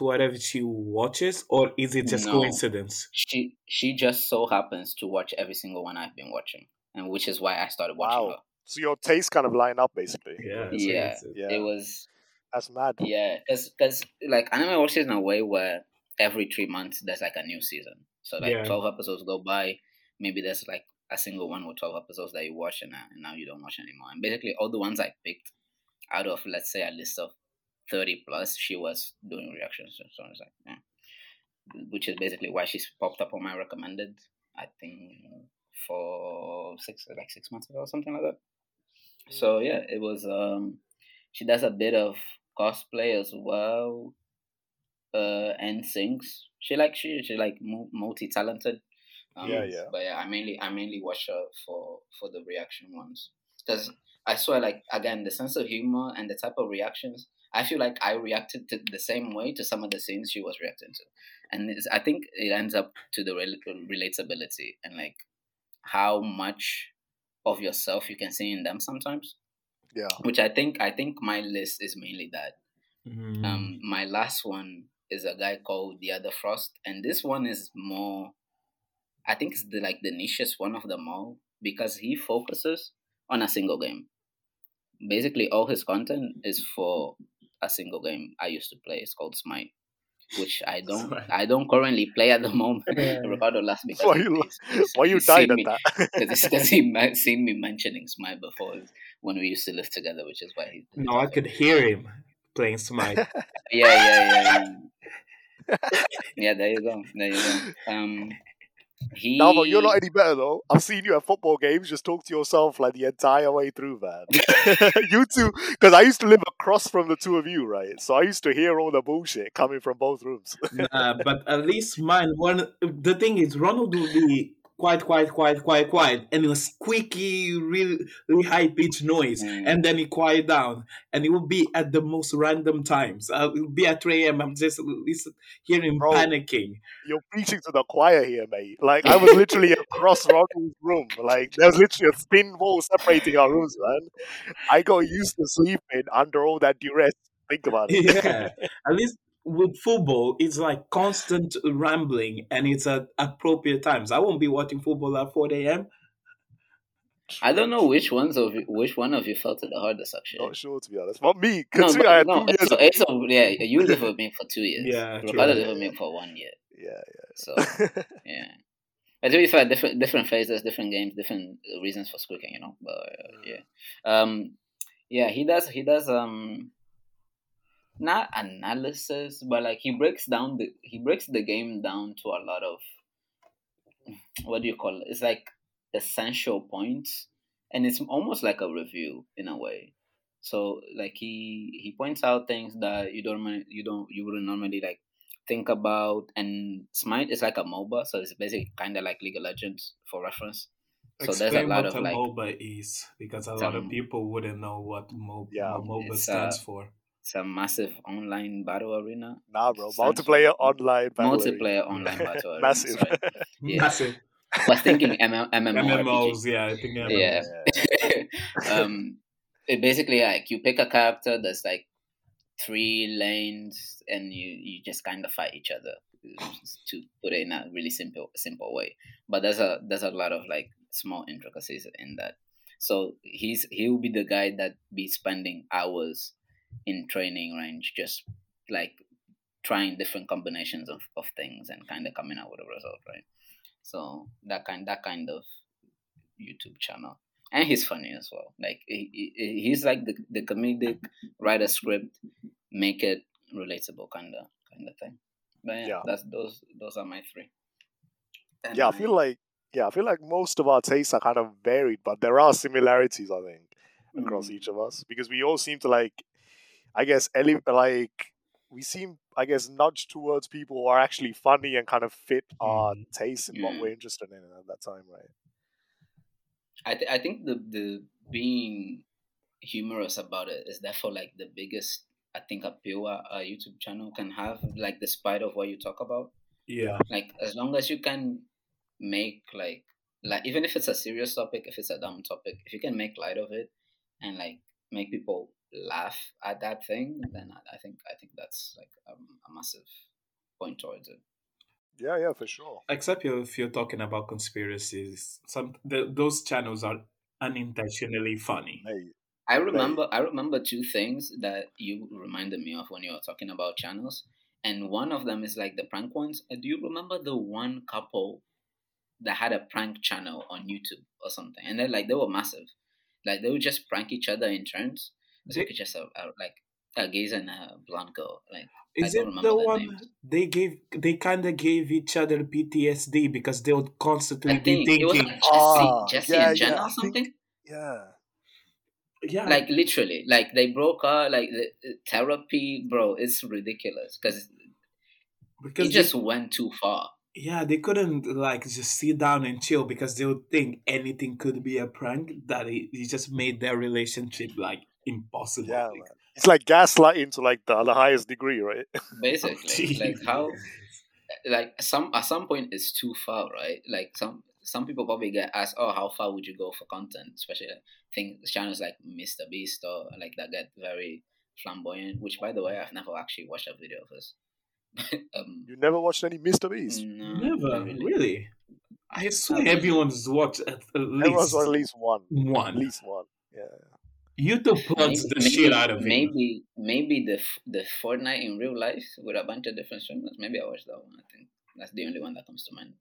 whatever she watches, or is it just coincidence? She just so happens to watch every single one I've been watching, and which is why I started watching her. So your tastes kind of line up, basically. Yeah. It was. That's mad. Yeah, because like anime watches in a way where every 3 months there's like a new season. So like 12 episodes go by, maybe there's like a single one with 12 episodes that you watch and now you don't watch anymore. And basically all the ones I picked out of, let's say, a list of 30 plus, she was doing reactions. So I was like, which is basically why she's popped up on my recommended, I think, for 6 months ago or something like that. So yeah, it was, she does a bit of cosplay as well. And sings. She multi-talented. But yeah, I mainly watch her for the reaction ones, because I swear, like, again, the sense of humor and the type of reactions. I feel like I reacted to the same way to some of the scenes she was reacting to, and I think it ends up to the relatability and like how much of yourself you can see in them sometimes. Yeah. Which I think my list is mainly that. Mm-hmm. My last one is a guy called The Other Frost, and this one is more, I think it's the nichest one of them all, because he focuses on a single game. Basically all his content is for a single game I used to play. It's called Smite, which I don't currently play at the moment. Ricardo laughs because why you died at that? Because he seen me mentioning Smite before when we used to live together, which is why he... No, I could hear him playing Smite. Yeah. There you go. Navo, you're not any better though. I've seen you at football games. Just talk to yourself like the entire way through, man. You two, because I used to live across from the two of you, right? So I used to hear all the bullshit coming from both rooms. Nah, but at least mine. One, the thing is, Ronald would be quiet, and it was squeaky, really high pitched noise, and then it quiet down, and it would be at the most random times. It would be at 3 a.m. I'm just hearing Bro, panicking. You're preaching to the choir here, mate. Like I was literally across Ronald's room. Like there was literally a thin wall separating our rooms, man. I got used to sleeping under all that duress. Think about it. Yeah, at least. With football, it's like constant rambling, and it's at appropriate times. I won't be watching football at 4 a.m. I don't know which one of you felt it the hardest, actually. Not sure, to be honest. But me, you live with me for 2 years. Yeah, true. I live with me for 1 year. Yeah. So, yeah. But to be fair, different phases, different games, different reasons for squeaking, you know. But yeah, yeah, he does. Not analysis, but like he breaks the game down to a lot of, what do you call it? It's like essential points, and it's almost like a review in a way. So like he points out things that you wouldn't normally like think about, and Smite is like a MOBA, so it's basically kind of like League of Legends for reference. So explain there's a lot what of like MOBA is, because a lot of people wouldn't know what MOBA stands for. It's a massive online battle arena. Nah, bro. Multiplayer online battle arena. Massive. Sorry. Yeah. Massive. I was thinking MMOs, yeah. I think MMOs. Yeah. It basically, like, you pick a character that's, like, 3 lanes, and you just kind of fight each other, to put it in a really simple way. But there's a lot of, like, small intricacies in that. So he'll be the guy that be spending hours in training range, just like trying different combinations of things and kind of coming out with a result, right? So that kind of YouTube channel, and he's funny as well. Like he's like the comedic writer script, make it relatable kind of thing. But yeah. Those are my three. And yeah, I feel like most of our tastes are kind of varied, but there are similarities, I think, across each of us, because we all seem to I guess nudged towards people who are actually funny and kind of fit our taste in what we're interested in at that time, right? I think the being humorous about it is therefore like the biggest, I think, appeal a YouTube channel can have, like despite of what you talk about. Yeah. Like as long as you can make like even if it's a serious topic, if it's a dumb topic, if you can make light of it and like make people laugh at that thing, then I think that's like a massive point towards it. Yeah, for sure. Except if you're talking about conspiracies, those channels are unintentionally funny. I remember 2 things that you reminded me of when you were talking about channels, and one of them is like the prank ones. Do you remember the one couple that had a prank channel on YouTube or something? And they were massive. Like they would just prank each other in turns. It's like just a gays and a blonde girl. Like, is it the one they kind of gave each other PTSD because they would constantly be thinking, it was like Jesse and Jenna or something? Yeah. Like literally, like they broke up, like the therapy, bro. It's ridiculous because it just went too far. Yeah, they couldn't like just sit down and chill because they would think anything could be a prank, that it just made their relationship like impossible. Yeah, man. It's like gaslighting to like the highest degree, right? Basically, at some point it's too far, right? Like some people probably get asked, "Oh, how far would you go for content?" Especially channels like Mr. Beast or like that get very flamboyant. Which, by the way, I've never actually watched a video of this. You never watched any Mr. Beast? No, never, really. I swear everyone's watched at least one. At least one. Yeah. YouTube plugs the shit out of it. Maybe the Fortnite in real life with a bunch of different streamers. Maybe I watched that one. I think that's the only one that comes to mind.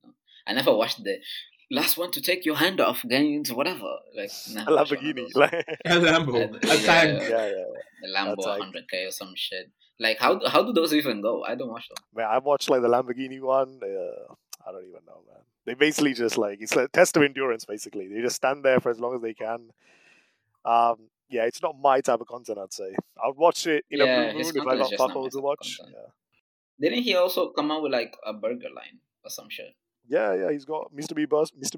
I never watched the last one to take your hand off games, whatever. Like a Lamborghini, a Lambo 100K or some shit. Like how do those even go? I don't watch them. Man, I watched like the Lamborghini one. I don't even know, man. They basically just like, it's a test of endurance, basically. They just stand there for as long as they can. Yeah, it's not my type of content, I'd say. I'd watch it in a blue moon if I got Paco to watch. Yeah. Didn't he also come out with like a burger line or some shit? Yeah, he's got Mr.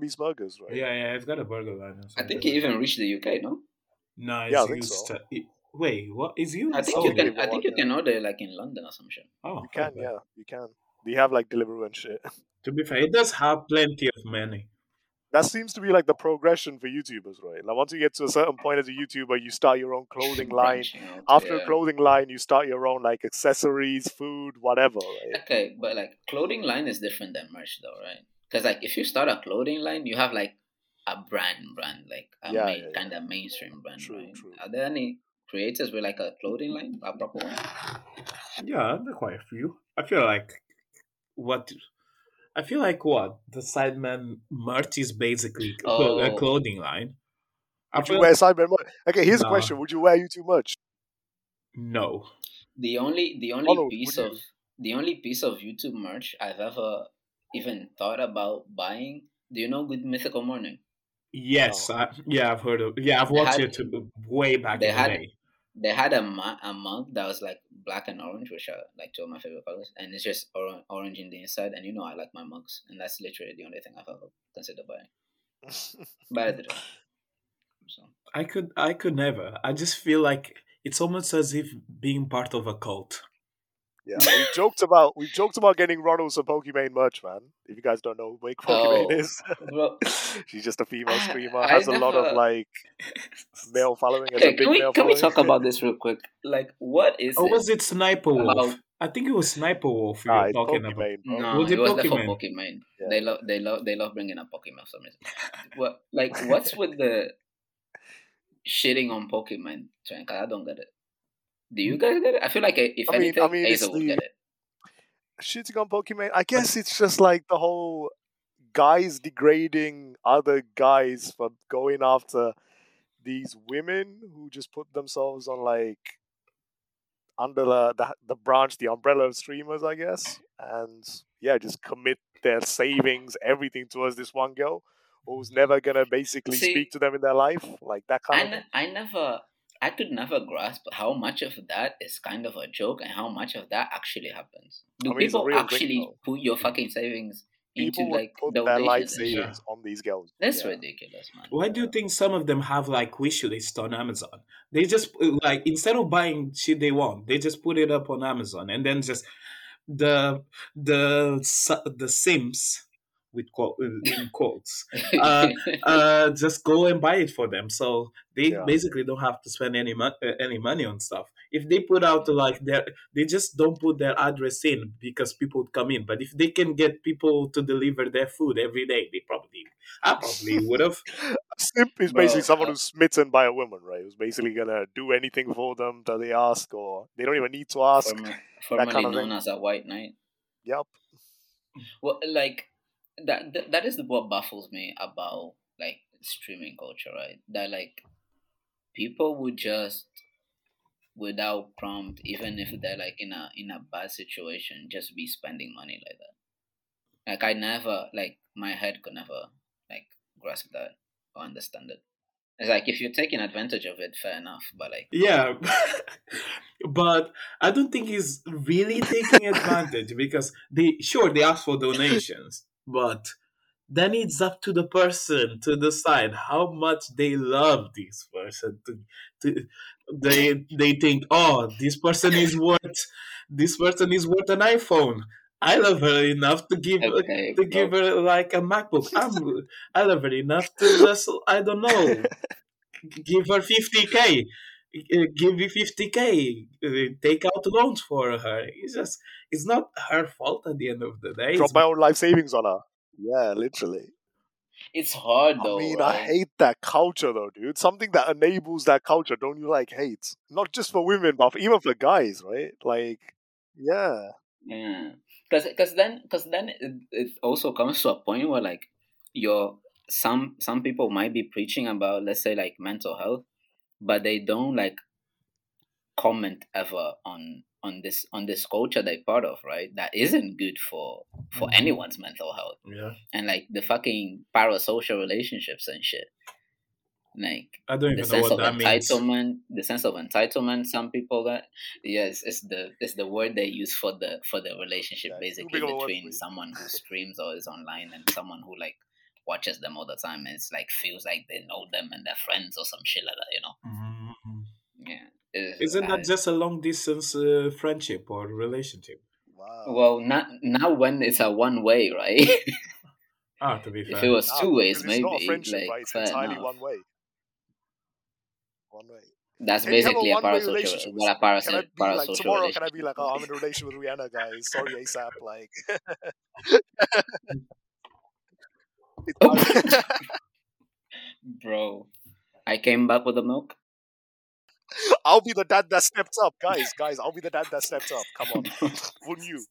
Beast Burgers, right? Yeah, he's got a burger line. I think he even reached the UK, no? No, yeah, I think so. Wait, what? Is he? I think you can order like in London or some shit. Oh, you can, yeah, you can. They have like Deliveroo and shit. To be fair, it does have plenty of money. That seems to be like the progression for YouTubers, right? Like once you get to a certain point as a YouTuber, you start your own clothing line. After a clothing line, you start your own like accessories, food, whatever, right? Okay, but like clothing line is different than merch though, right? Because like if you start a clothing line, you have like a brand, like a kind of mainstream brand, right? True. Are there any creators with like a clothing line, a proper one? Yeah, there are quite a few. I feel like the Sidemen merch is basically a clothing line. Would you wear Sidemen merch? Okay, here's a question: would you wear YouTube merch? No. The only piece of YouTube merch I've ever even thought about buying. Do you know Good Mythical Morning? Yes, I've heard of. Yeah, I've watched it way back in the day. They had a mug that was like black and orange, which are like two of my favorite colors, and it's just orange in the inside. And you know, I like my mugs, and that's literally the only thing I've ever considered buying. But I didn't. So. I could never. I just feel like it's almost as if being part of a cult. Yeah, we joked about getting Ronald some Pokimane merch, man. If you guys don't know who Pokimane is, well, she's just a female streamer. Has a lot of like male following. Can we talk about this real quick? Like, what is? Or was it Sniper Wolf? I think it was Sniper Wolf you were talking Pokimane, about. No, was it was Pokimane. Yeah. They love bringing up Pokimane for some reason. What? Like, what's with the shitting on Pokimane trend? I don't get it. Do you guys get it? I feel like if anything, Aza would get it. Shitting on Pokimane, I guess it's just like the whole guys degrading other guys for going after these women who just put themselves on like under the branch, the umbrella of streamers, I guess. And yeah, just commit their savings, everything towards this one girl who's never going to basically speak to them in their life. Like that kind of thing. I could never grasp how much of that is kind of a joke and how much of that actually happens. People actually put your fucking savings into like put their life savings on these girls? That's ridiculous, man. Why do you think some of them have like wish lists on Amazon? They just like instead of buying shit they want, they just put it up on Amazon and then just the Sims. With quotes, just go and buy it for them. So they basically don't have to spend any money on stuff. If they put out like they just don't put their address in because people would come in. But if they can get people to deliver their food every day, I probably would have. Simp is basically someone who's smitten by a woman, right? Who's basically gonna do anything for them that they ask, or they don't even need to ask. Formerly known as a white knight. Yep. Well, like. That is what baffles me about like streaming culture, right? That like people would just without prompt, even if they're like in a bad situation, just be spending money like that. Like my head could never like grasp that or understand it. It's like if you're taking advantage of it, fair enough, but like but I don't think he's really taking advantage because they ask for donations. But then it's up to the person to decide how much they love this person. They think, oh, this person is worth an iPhone. I love her enough to give her like a MacBook. I love her enough to just give her 50K. Give you 50K, take out loans for her. It's not her fault at the end of the day. Drop my own life savings on her. Yeah, literally. It's hard though. I mean, right? I hate that culture though, dude. Something that enables that culture, don't you like hate? Not just for women, but even for guys, right? Like, yeah. Yeah. Because then it also comes to a point where like some people might be preaching about, let's say, like mental health. But they don't like comment ever on this culture they're part of, right? That isn't good for for anyone's mental health. Yeah. And like the fucking parasocial relationships and shit. Like I don't even know what that means. The sense of entitlement some people got. Yes, it's the word they use for the relationship basically between someone who streams or is online and someone who like watches them all the time and it's like feels like they know them and they're friends or some shit like that, you know. Mm-hmm. Yeah. Isn't that just a long distance friendship or relationship? Wow. Well, not when it's a one way, right? Ah, to be fair. If it was two ways, maybe. It's not a friendship, like, right? It's entirely one way. One way. That's basically a parasocial. What a parasocial relationship. Tomorrow, can I be like, oh, I'm in a relationship with Rihanna, guys. Sorry, ASAP. Like. Bro, I came back with the milk. I'll be the dad that stepped up, guys. I'll be the dad that stepped up. Come on, wouldn't you?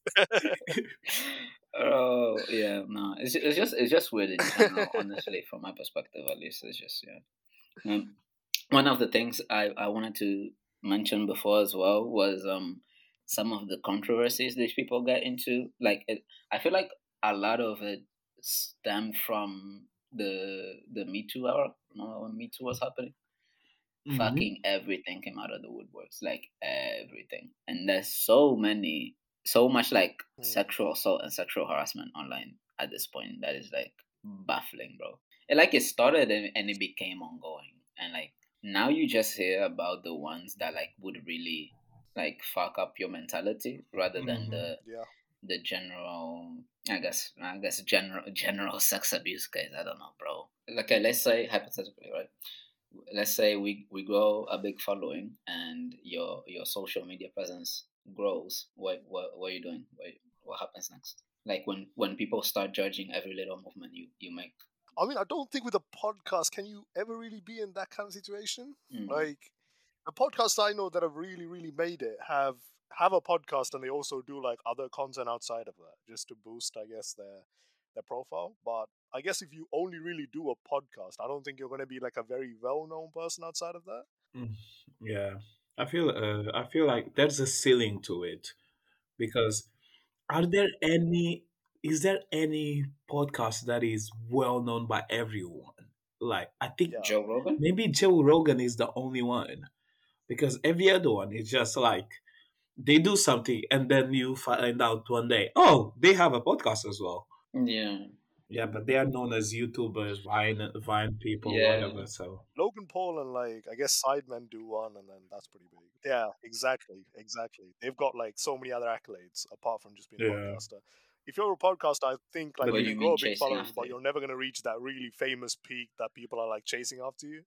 Oh yeah, no. It's just weird in general, honestly, from my perspective at least. It's just yeah. One of the things I wanted to mention before as well was some of the controversies these people get into. Like, I feel like a lot of it stemmed from the Me Too era. Remember when Me Too was happening? Mm-hmm. Fucking everything came out of the woodworks, like everything, and there's so much like sexual assault and sexual harassment online at this point that is like baffling, bro. It started and it became ongoing, and like now you just hear about the ones that like would really like fuck up your mentality rather than the general, I guess general sex abuse case. I don't know, bro. Okay, let's say hypothetically, right? Let's say we grow a big following and your social media presence grows. What are you doing? What happens next? Like when people start judging every little movement you make. I mean, I don't think with a podcast can you ever really be in that kind of situation. Mm-hmm. Like the podcasts I know that have really, really made it have a podcast and they also do like other content outside of that just to boost, I guess, their profile. But I guess if you only really do a podcast, I don't think you're going to be like a very well-known person outside of that. Yeah, I feel like there's a ceiling to it, because is there any podcast that is well-known by everyone? Like I think Joe Rogan. Maybe Joe Rogan is the only one, because every other one is just like they do something and then you find out one day, oh, they have a podcast as well. Yeah, but they are known as YouTubers, Vine people, whatever. So Logan Paul and like I guess Sidemen do one, and then that's pretty big. Yeah, exactly. They've got like so many other accolades apart from just being a podcaster. If you're a podcaster, I think like you grow a big following, but you're never gonna reach that really famous peak that people are like chasing after you.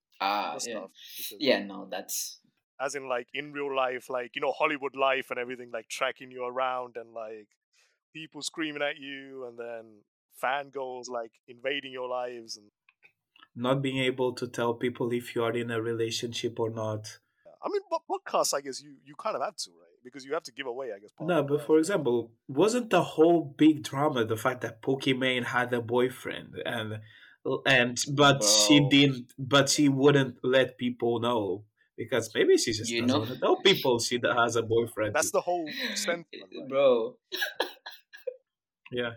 Stuff, yeah, no, that's. As in, like in real life, like you know Hollywood life and everything, like tracking you around and like people screaming at you, and then. Fan goals like invading your lives and not being able to tell people if you are in a relationship or not. I mean, but podcasts, I guess you kind of have to, right? Because you have to give away, I guess. No, but for example, wasn't the whole big drama the fact that Pokimane had a boyfriend and but she wouldn't let people know because maybe she just doesn't know people she has a boyfriend. That's the whole sentiment, right? Bro. Yeah.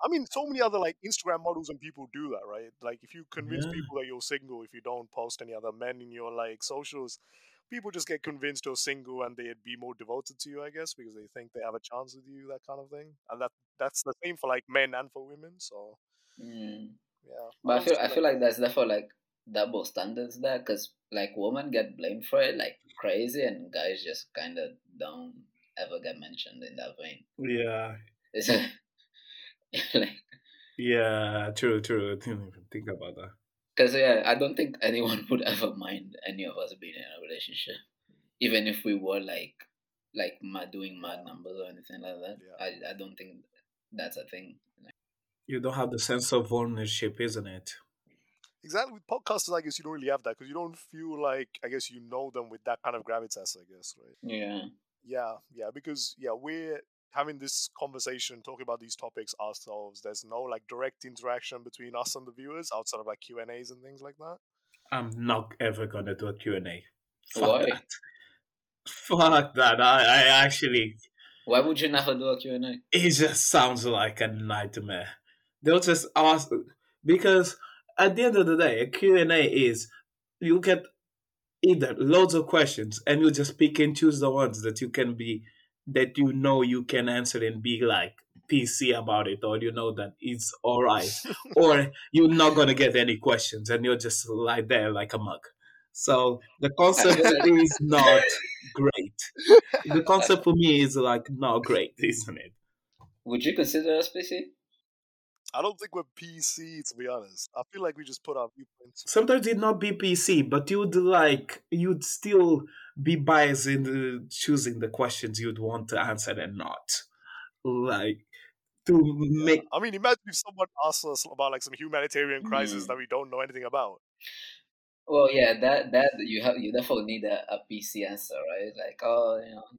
I mean, so many other like Instagram models and people do that, right? Like, if you convince people that you're single, if you don't post any other men in your like socials, people just get convinced you're single and they'd be more devoted to you, I guess, because they think they have a chance with you, that kind of thing. And that's the same for like men and for women. So, yeah. But I feel like that's therefore like double standards there, because like women get blamed for it like crazy, and guys just kind of don't ever get mentioned in that vein. Yeah. It's yeah, true. I didn't even think about that. Because I don't think anyone would ever mind any of us being in a relationship, even if we were like doing mad numbers or anything like that. Yeah. I don't think that's a thing. You don't have the sense of ownership, isn't it? Exactly. With podcasters, I guess you don't really have that because you don't feel like I guess you know them with that kind of gravitas. I guess, right? Yeah. Because we're. Having this conversation, talking about these topics ourselves, there's no like direct interaction between us and the viewers outside of like Q&As and things like that. I'm not ever gonna do a Q&A. Fuck that. I actually Why would you never do a Q&A? It just sounds like a nightmare. They'll just ask, because at the end of the day, a Q&A is you get either loads of questions and you just pick and choose the ones that you can be, that you know you can answer and be like PC about it, or you know that it's all right, or you're not going to get any questions and you're just like there like a mug. So the concept is not great. The concept for me is like not great, isn't it? Would you consider us PC? I don't think we're PC, to be honest. I feel like we just put our viewpoints. Sometimes it'd not be PC, but you'd still be biased in choosing the questions you'd want to answer and not. Like, to make... I mean, imagine if someone asks us about, like, some humanitarian crisis that we don't know anything about. Well, yeah, that you definitely need a PC answer, right? Like,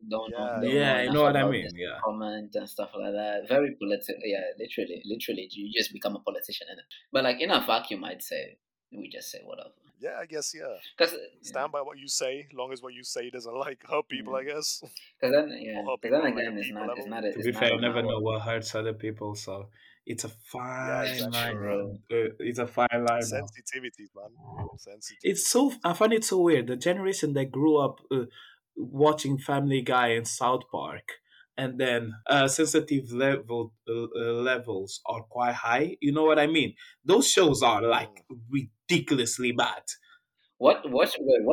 don't know. You know what I mean. Yeah, comment and stuff like that. Very political. Yeah, literally, you just become a politician in it. But like in a vacuum, I'd say we just say whatever. Yeah, I guess. Yeah, because stand by what you say, long as what you say doesn't like hurt people. I guess. Because then again, it's not. To be fair, you never know what hurts other people, so. It's a fine line, bro. It's a fine line. Sensitivity, man. Sensitivity. It's so. I find it so weird. The generation that grew up watching Family Guy and South Park, and then sensitive levels are quite high. You know what I mean? Those shows are like ridiculously bad. What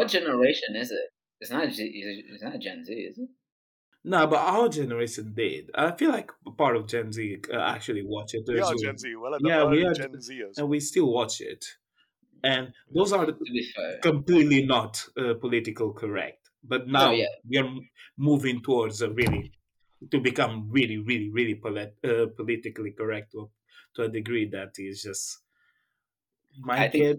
generation is it? It's not Gen Z, is it? No, but our generation did. I feel like part of Gen Z actually watch it. We are Gen Z. Well, yeah, we are Gen Z. And we still watch it. And those are completely not political correct. But now we are moving towards to become really, really, really politically correct to a degree that is just, might be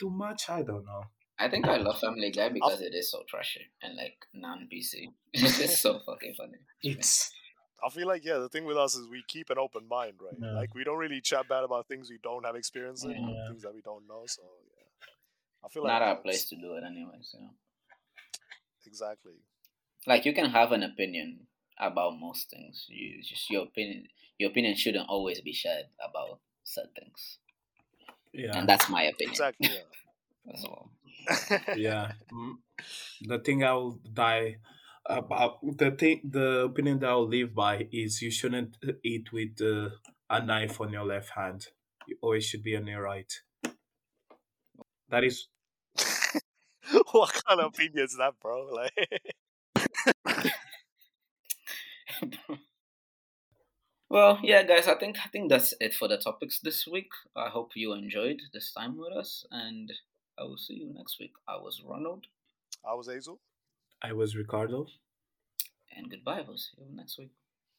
too much. I don't know. I think I love Family Guy because it is so trashy and like non-PC. It's so fucking funny. I feel like the thing with us is we keep an open mind, right? Yeah. Like we don't really chat bad about things we don't have experience in, things that we don't know. So I feel like not our place to do it, anyways. You know? Exactly. Like you can have an opinion about most things. Your opinion shouldn't always be shared about certain things. Yeah, and that's my opinion. Exactly. Yeah. That's all. Yeah, the thing I'll die about, the opinion that I'll live by is you shouldn't eat with a knife on your left hand. You always should be on your right. That is. What kind of opinion is that, bro? Like. Well, yeah, guys, I think that's it for the topics this week. I hope you enjoyed this time with us, and I will see you next week. I was Ronald. I was Hazel. I was Ricardo. And goodbye. We'll see you next week.